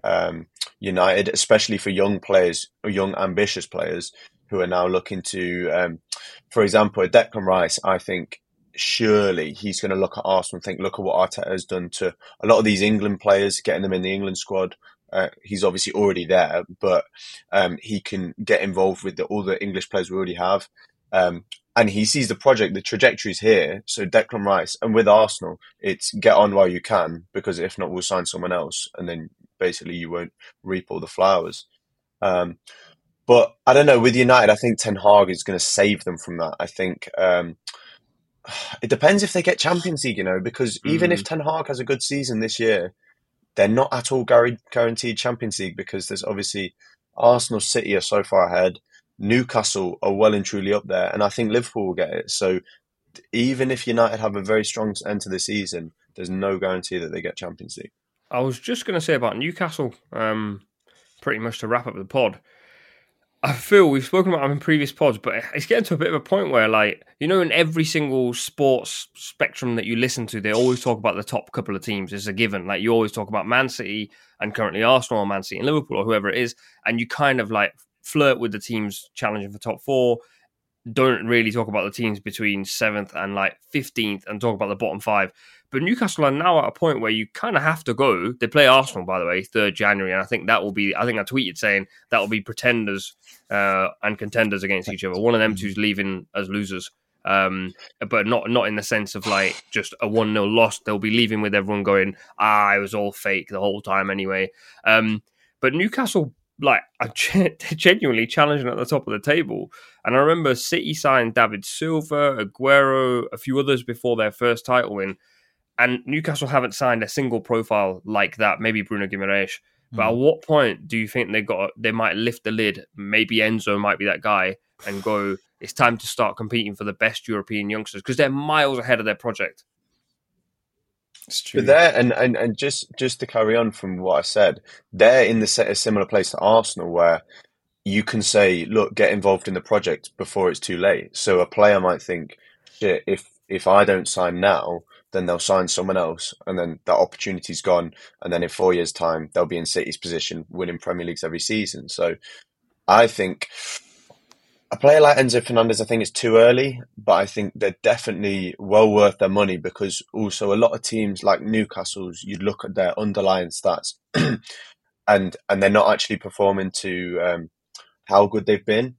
um, United, especially for young players, or young ambitious players. who are now looking to, um, for example, Declan Rice, I think surely he's going to look at Arsenal and think, look at what Arteta has done to a lot of these England players, getting them in the England squad. Uh, he's obviously already there, but um, he can get involved with the, all the English players we already have. Um, and he sees the project, the trajectory's here. So Declan Rice, and with Arsenal, it's get on while you can, because if not, we'll sign someone else. And then basically you won't reap all the flowers. Um, but I don't know, with United, I think Ten Hag is going to save them from that. I think um, it depends if they get Champions League, you know, because mm. even if Ten Hag has a good season this year, they're not at all guaranteed Champions League, because there's obviously Arsenal, City are so far ahead. Newcastle are well and truly up there, and I think Liverpool will get it. So even if United have a very strong end to the season, there's no guarantee that they get Champions League. I was just going to say about Newcastle, um, pretty much to wrap up the pod. I feel we've spoken about them in previous pods, but it's getting to a bit of a point where, like, you know, in every single sports spectrum that you listen to, they always talk about the top couple of teams. It's a given. Like, you always talk about Man City and currently Arsenal or Man City and Liverpool or whoever it is, and you kind of, like, flirt with the teams challenging for top four, don't really talk about the teams between seventh and, like, fifteenth and talk about the bottom five. But Newcastle are now at a point where you kind of have to go. They play Arsenal, by the way, third of January, and I think that will be, I think I tweeted saying that will be pretenders uh, and contenders against each other. One of them two's leaving as losers, um, but not not in the sense of, like, just a one nil loss. They'll be leaving with everyone going, ah, it was all fake the whole time anyway. Um, but Newcastle, like, are genuinely challenging at the top of the table. And I remember City signed David Silva, Aguero, a few others before their first title win. And Newcastle haven't signed a single profile like that, maybe Bruno Guimaraes. But mm. at what point do you think they got? They might lift the lid? Maybe Enzo might be that guy and go, it's time to start competing for the best European youngsters, because they're miles ahead of their project. It's true. But they're, and, and, and just, just to carry on from what I said, they're in the a similar place to Arsenal where you can say, look, get involved in the project before it's too late. So a player might think, shit, if, if I don't sign now, then they'll sign someone else, and then that opportunity's gone. And then in four years' time, they'll be in City's position, winning Premier Leagues every season. So I think a player like Enzo Fernandez, I think it's too early, but I think they're definitely well worth their money, because also a lot of teams like Newcastle's, you'd look at their underlying stats and and they're not actually performing to um, how good they've been.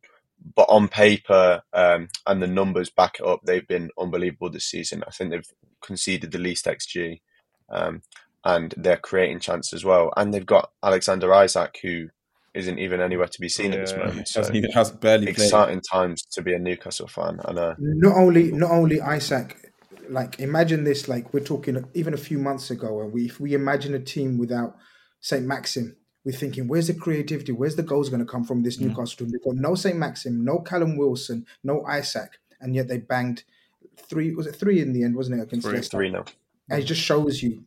But on paper, um, and the numbers back it up, they've been unbelievable this season. I think they've conceded the least X G, um, and they're creating chances as well. And they've got Alexander Isak, who isn't even anywhere to be seen yeah, at this moment. So hasn't even, has barely exciting played. Times to be a Newcastle fan. I know. Not only, not only Isak. Like, imagine this. Like, we're talking even a few months ago, and we, if we imagine a team without Saint Maxim, we're thinking, where's the creativity? Where's the goals going to come from this Newcastle team? They've got no Saint Maxim, no Callum Wilson, no Isak, and yet they banged three. Was it three in the end? Wasn't it against Leicester? Three, no. And it just shows you,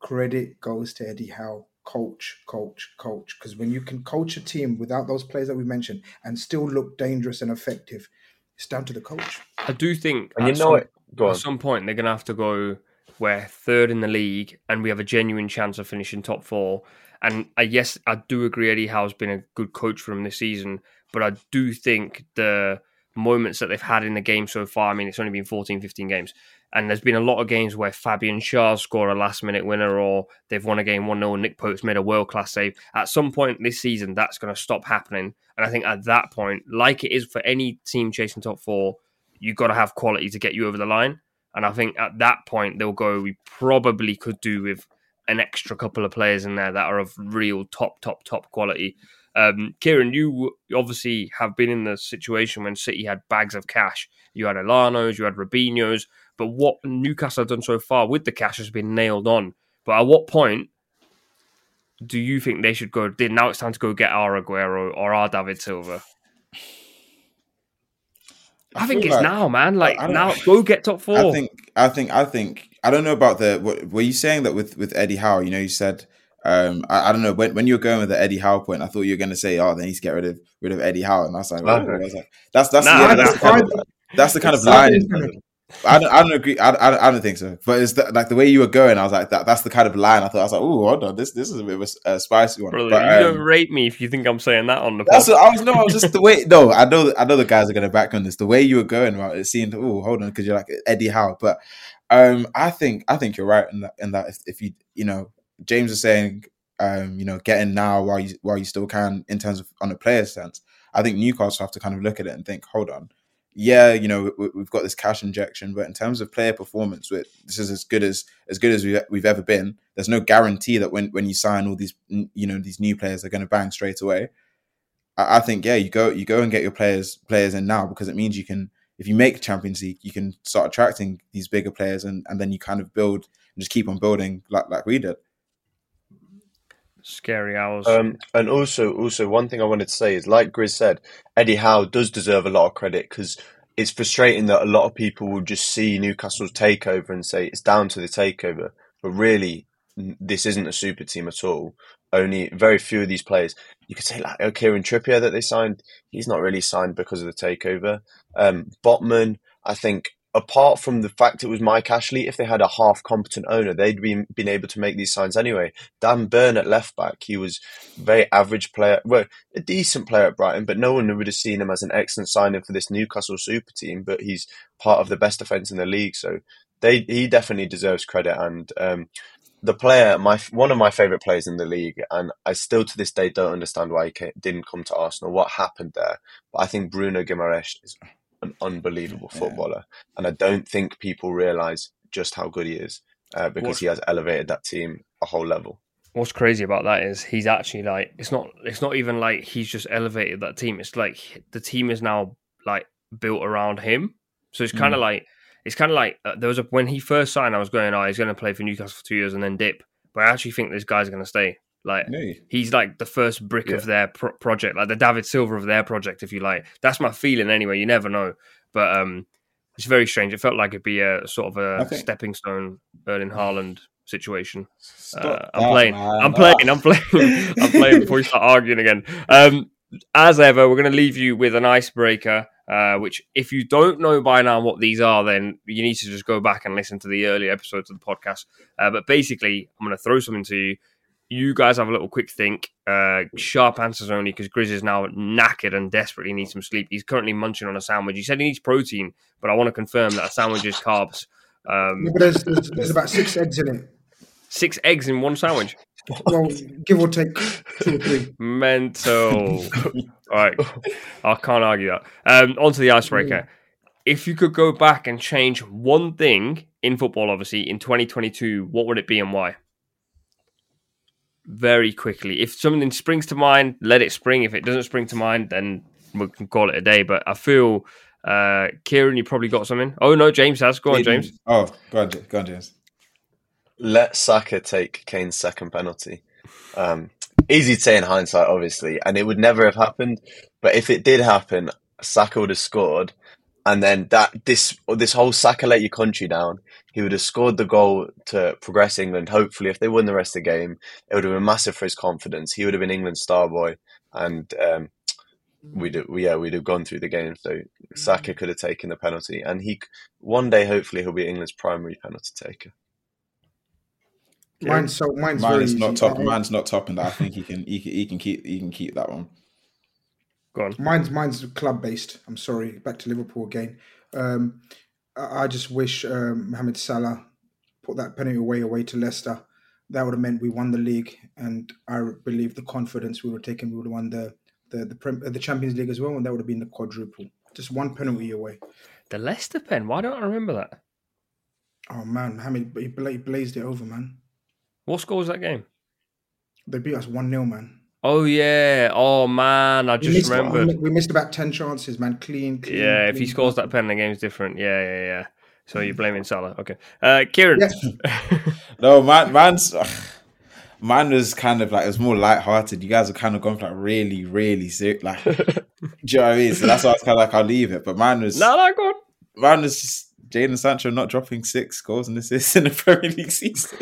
credit goes to Eddie Howe, coach, coach, coach. Because when you can coach a team without those players that we mentioned and still look dangerous and effective, it's down to the coach. I do think, and you know it. Go on. At some point they're going to have to go, we're third in the league and we have a genuine chance of finishing top four. And I, yes, I do agree Eddie Howe's been a good coach for him this season, but I do think the moments that they've had in the game so far, I mean, it's only been fourteen, fifteen games, and there's been a lot of games where Fabian Schär scored a last-minute winner, or they've won a game one nil and Nick Pope's made a world-class save. At some point this season, that's going to stop happening. And I think at that point, like it is for any team chasing top four, you've got to have quality to get you over the line. And I think at that point, they'll go, we probably could do with an extra couple of players in there that are of real top, top, top quality. Um, Kieran, you obviously have been in the situation when City had bags of cash. You had Elano's, you had Robinho's, but what Newcastle have done so far with the cash has been nailed on. But at what point do you think they should go, now it's time to go get our Aguero or our David Silva? I, I think it's like, now, man. Like now, go get top four. I think, I think, I think. I don't know about the. What, were you saying that with, with Eddie Howe? You know, you said. Um, I, I don't know when when you were going with the Eddie Howe point. I thought you were going to say, "Oh, they need to get rid of rid of Eddie Howe," and I was like, oh, no. I was like "That's that's nah, yeah, that's, the kind of, that's the kind of line." I don't, I don't agree. I, I, I don't think so. But it's the, like the way you were going. I was like, that, that's the kind of line. I thought I was like, oh, hold on, this this is a bit of a, a spicy one. Brother, but, you um, don't rate me if you think I'm saying that on the. That's what, I was no, I was just the way. No, I know, I know the guys are going to back on this. The way you were going, right, it seemed, oh, hold on, because you're like Eddie Howe. But um, I think I think you're right in that. In that, if, if you you know, James was saying, um, you know, getting now while you while you still can in terms of on a player sense. I think Newcastle have to kind of look at it and think, hold on. Yeah, you know, we've got this cash injection, but in terms of player performance, this is as good as as good as we've, we've ever been. There's no guarantee that when, when you sign all these, you know, these new players, they're going to bang straight away. I, I think yeah, you go you go and get your players players in now, because it means you can, if you make Champions League, you can start attracting these bigger players, and, and then you kind of build and just keep on building like like we did. Scary hours. Um, and also, also one thing I wanted to say is, like Grizz said, Eddie Howe does deserve a lot of credit, because it's frustrating that a lot of people will just see Newcastle's takeover and say it's down to the takeover. But really, this isn't a super team at all. Only very few of these players. You could say like, oh, Kieran Trippier that they signed, he's not really signed because of the takeover. Um, Botman, I think, apart from the fact it was Mike Ashley, if they had a half-competent owner, they'd been, been able to make these signs anyway. Dan Burn at left-back, he was a very average player, well, a decent player at Brighton, but no one would have seen him as an excellent signing for this Newcastle super team, but he's part of the best defence in the league, so they he definitely deserves credit. And um, the player, my one of my favourite players in the league, and I still to this day don't understand why he came, didn't come to Arsenal, what happened there, but I think Bruno Guimaraes is an unbelievable footballer, yeah. And I don't think people realise just how good he is, uh, because what's, he has elevated that team a whole level. What's crazy about that is he's actually like, it's not it's not even like he's just elevated that team. It's like the team is now like built around him. So it's kind of mm. like it's kind of like uh, there was a when he first signed, I was going, oh, he's going to play for Newcastle for two years and then dip. But I actually think this guy's going to stay. Like no. He's like the first brick yeah. of their pro- project, like the David Silva of their project, if you like. That's my feeling anyway. You never know, but um, it's very strange. It felt like it'd be a sort of a think... stepping stone Erling Haaland situation. Uh, I'm, that, playing. I'm playing. I'm playing. I'm playing. I'm playing before you start arguing again. Um, as ever, we're going to leave you with an icebreaker. Uh, which, if you don't know by now what these are, then you need to just go back and listen to the early episodes of the podcast. Uh, but basically, I'm going to throw something to you. You guys have a little quick think. Uh, sharp answers only, because Grizz is now knackered and desperately needs some sleep. He's currently munching on a sandwich. He said he needs protein, but I want to confirm that a sandwich is carbs. Um, yeah, but there's, there's, there's about six eggs in it. Six eggs in one sandwich? Well, give or take two or three. Mental. All right. I can't argue that. Um, on to the icebreaker. If you could go back and change one thing in football, obviously, in twenty twenty-two, what would it be and why? Very quickly, if something springs to mind, let it spring. If it doesn't spring to mind, then we can call it a day. But I feel, uh, Kieran, you probably got something. Oh no, James has. Go on, James. Oh, go on, go on, James. Let Saka take Kane's second penalty. Um, easy to say in hindsight, obviously, and it would never have happened. But if it did happen, Saka would have scored, and then that this this whole Saka let your country down. He would have scored the goal to progress England. Hopefully, if they won the rest of the game, it would have been massive for his confidence. He would have been England's star boy, and um, we'd we, yeah we'd have gone through the game. So Saka could have taken the penalty, and he one day hopefully he'll be England's primary penalty taker. Yeah. Mine's so mine's, mine's not top. That mine's not topping that. I think he can he can he can keep he can keep that one. Go on. Mine's mine's club based. I'm sorry. Back to Liverpool again. Um, I just wish um, Mohamed Salah put that penalty away away to Leicester. That would have meant we won the league, and I believe the confidence we would have taken, we would have won the the the, the Champions League as well, and that would have been the quadruple. Just one penalty away. The Leicester pen? Why don't I remember that? Oh man, Mohamed he blazed it over, man. What score was that game? They beat us one nil, man. Oh yeah! Oh man, I just remembered. We missed about ten chances, man. Clean, clean. Yeah, if clean. He scores that pen, the game's different. Yeah, yeah, yeah. So you're blaming Salah? Okay, uh, Kieran. Yeah. no, man, man's man was kind of like it was more light-hearted. You guys are kind of gone for like really, really sick. Like, do you know what I mean? So that's why I was kind of like, I'll leave it. But man was no, no, go on. Man was just Jadon Sancho not dropping six goals and assists in the Premier League season.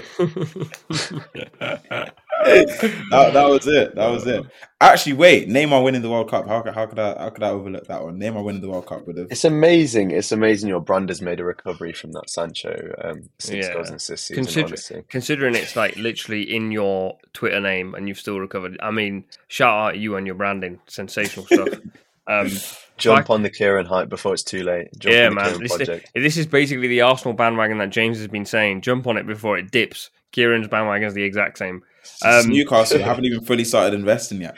that, that was it. That was it. Actually, wait. Neymar winning the World Cup. How could how could I how could I overlook that one? Neymar winning the World Cup would have. It's amazing. It's amazing. Your brand has made a recovery from that Sancho um, six yeah. goals and assists season. Consider- honestly. Considering it's like literally in your Twitter name and you've still recovered. I mean, shout out to you and your branding. Sensational stuff. Um, Jump back on the Kieran hype before it's too late. Jump yeah, on the man. This, the, this is basically the Arsenal bandwagon that James has been saying. Jump on it before it dips. Kieran's bandwagon is the exact same. Um, Newcastle haven't even fully started investing yet.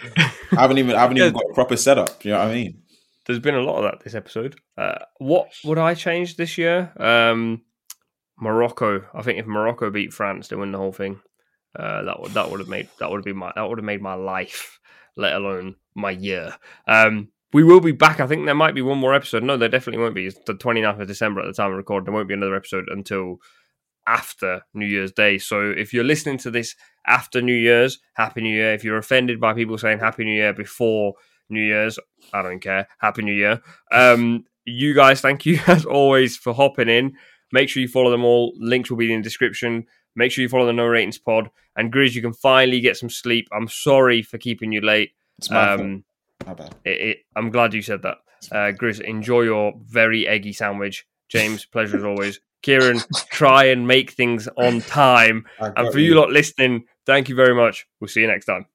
haven't even haven't even got a proper setup. You know what I mean? There's been a lot of that this episode. Uh, what would I change this year? Um, Morocco. I think if Morocco beat France, they win the whole thing. Uh, that would that would have made that would have been my that would have made my life, let alone my year. Um, We will be back. I think there might be one more episode. No, there definitely won't be. It's the twenty-ninth of December at the time of recording. There won't be another episode until after New Year's Day. So if you're listening to this after New Year's, Happy New Year. If you're offended by people saying Happy New Year before New Year's, I don't care. Happy New Year. Um, you guys, thank you as always for hopping in. Make sure you follow them all. Links will be in the description. Make sure you follow the No Ratings Pod. And Grizz, you can finally get some sleep. I'm sorry for keeping you late. It's my um, It, it, I'm glad you said that. Uh, Grizz, enjoy your very eggy sandwich. James, pleasure as always. Kieran, try and make things on time. And for you lot listening, thank you very much. We'll see you next time.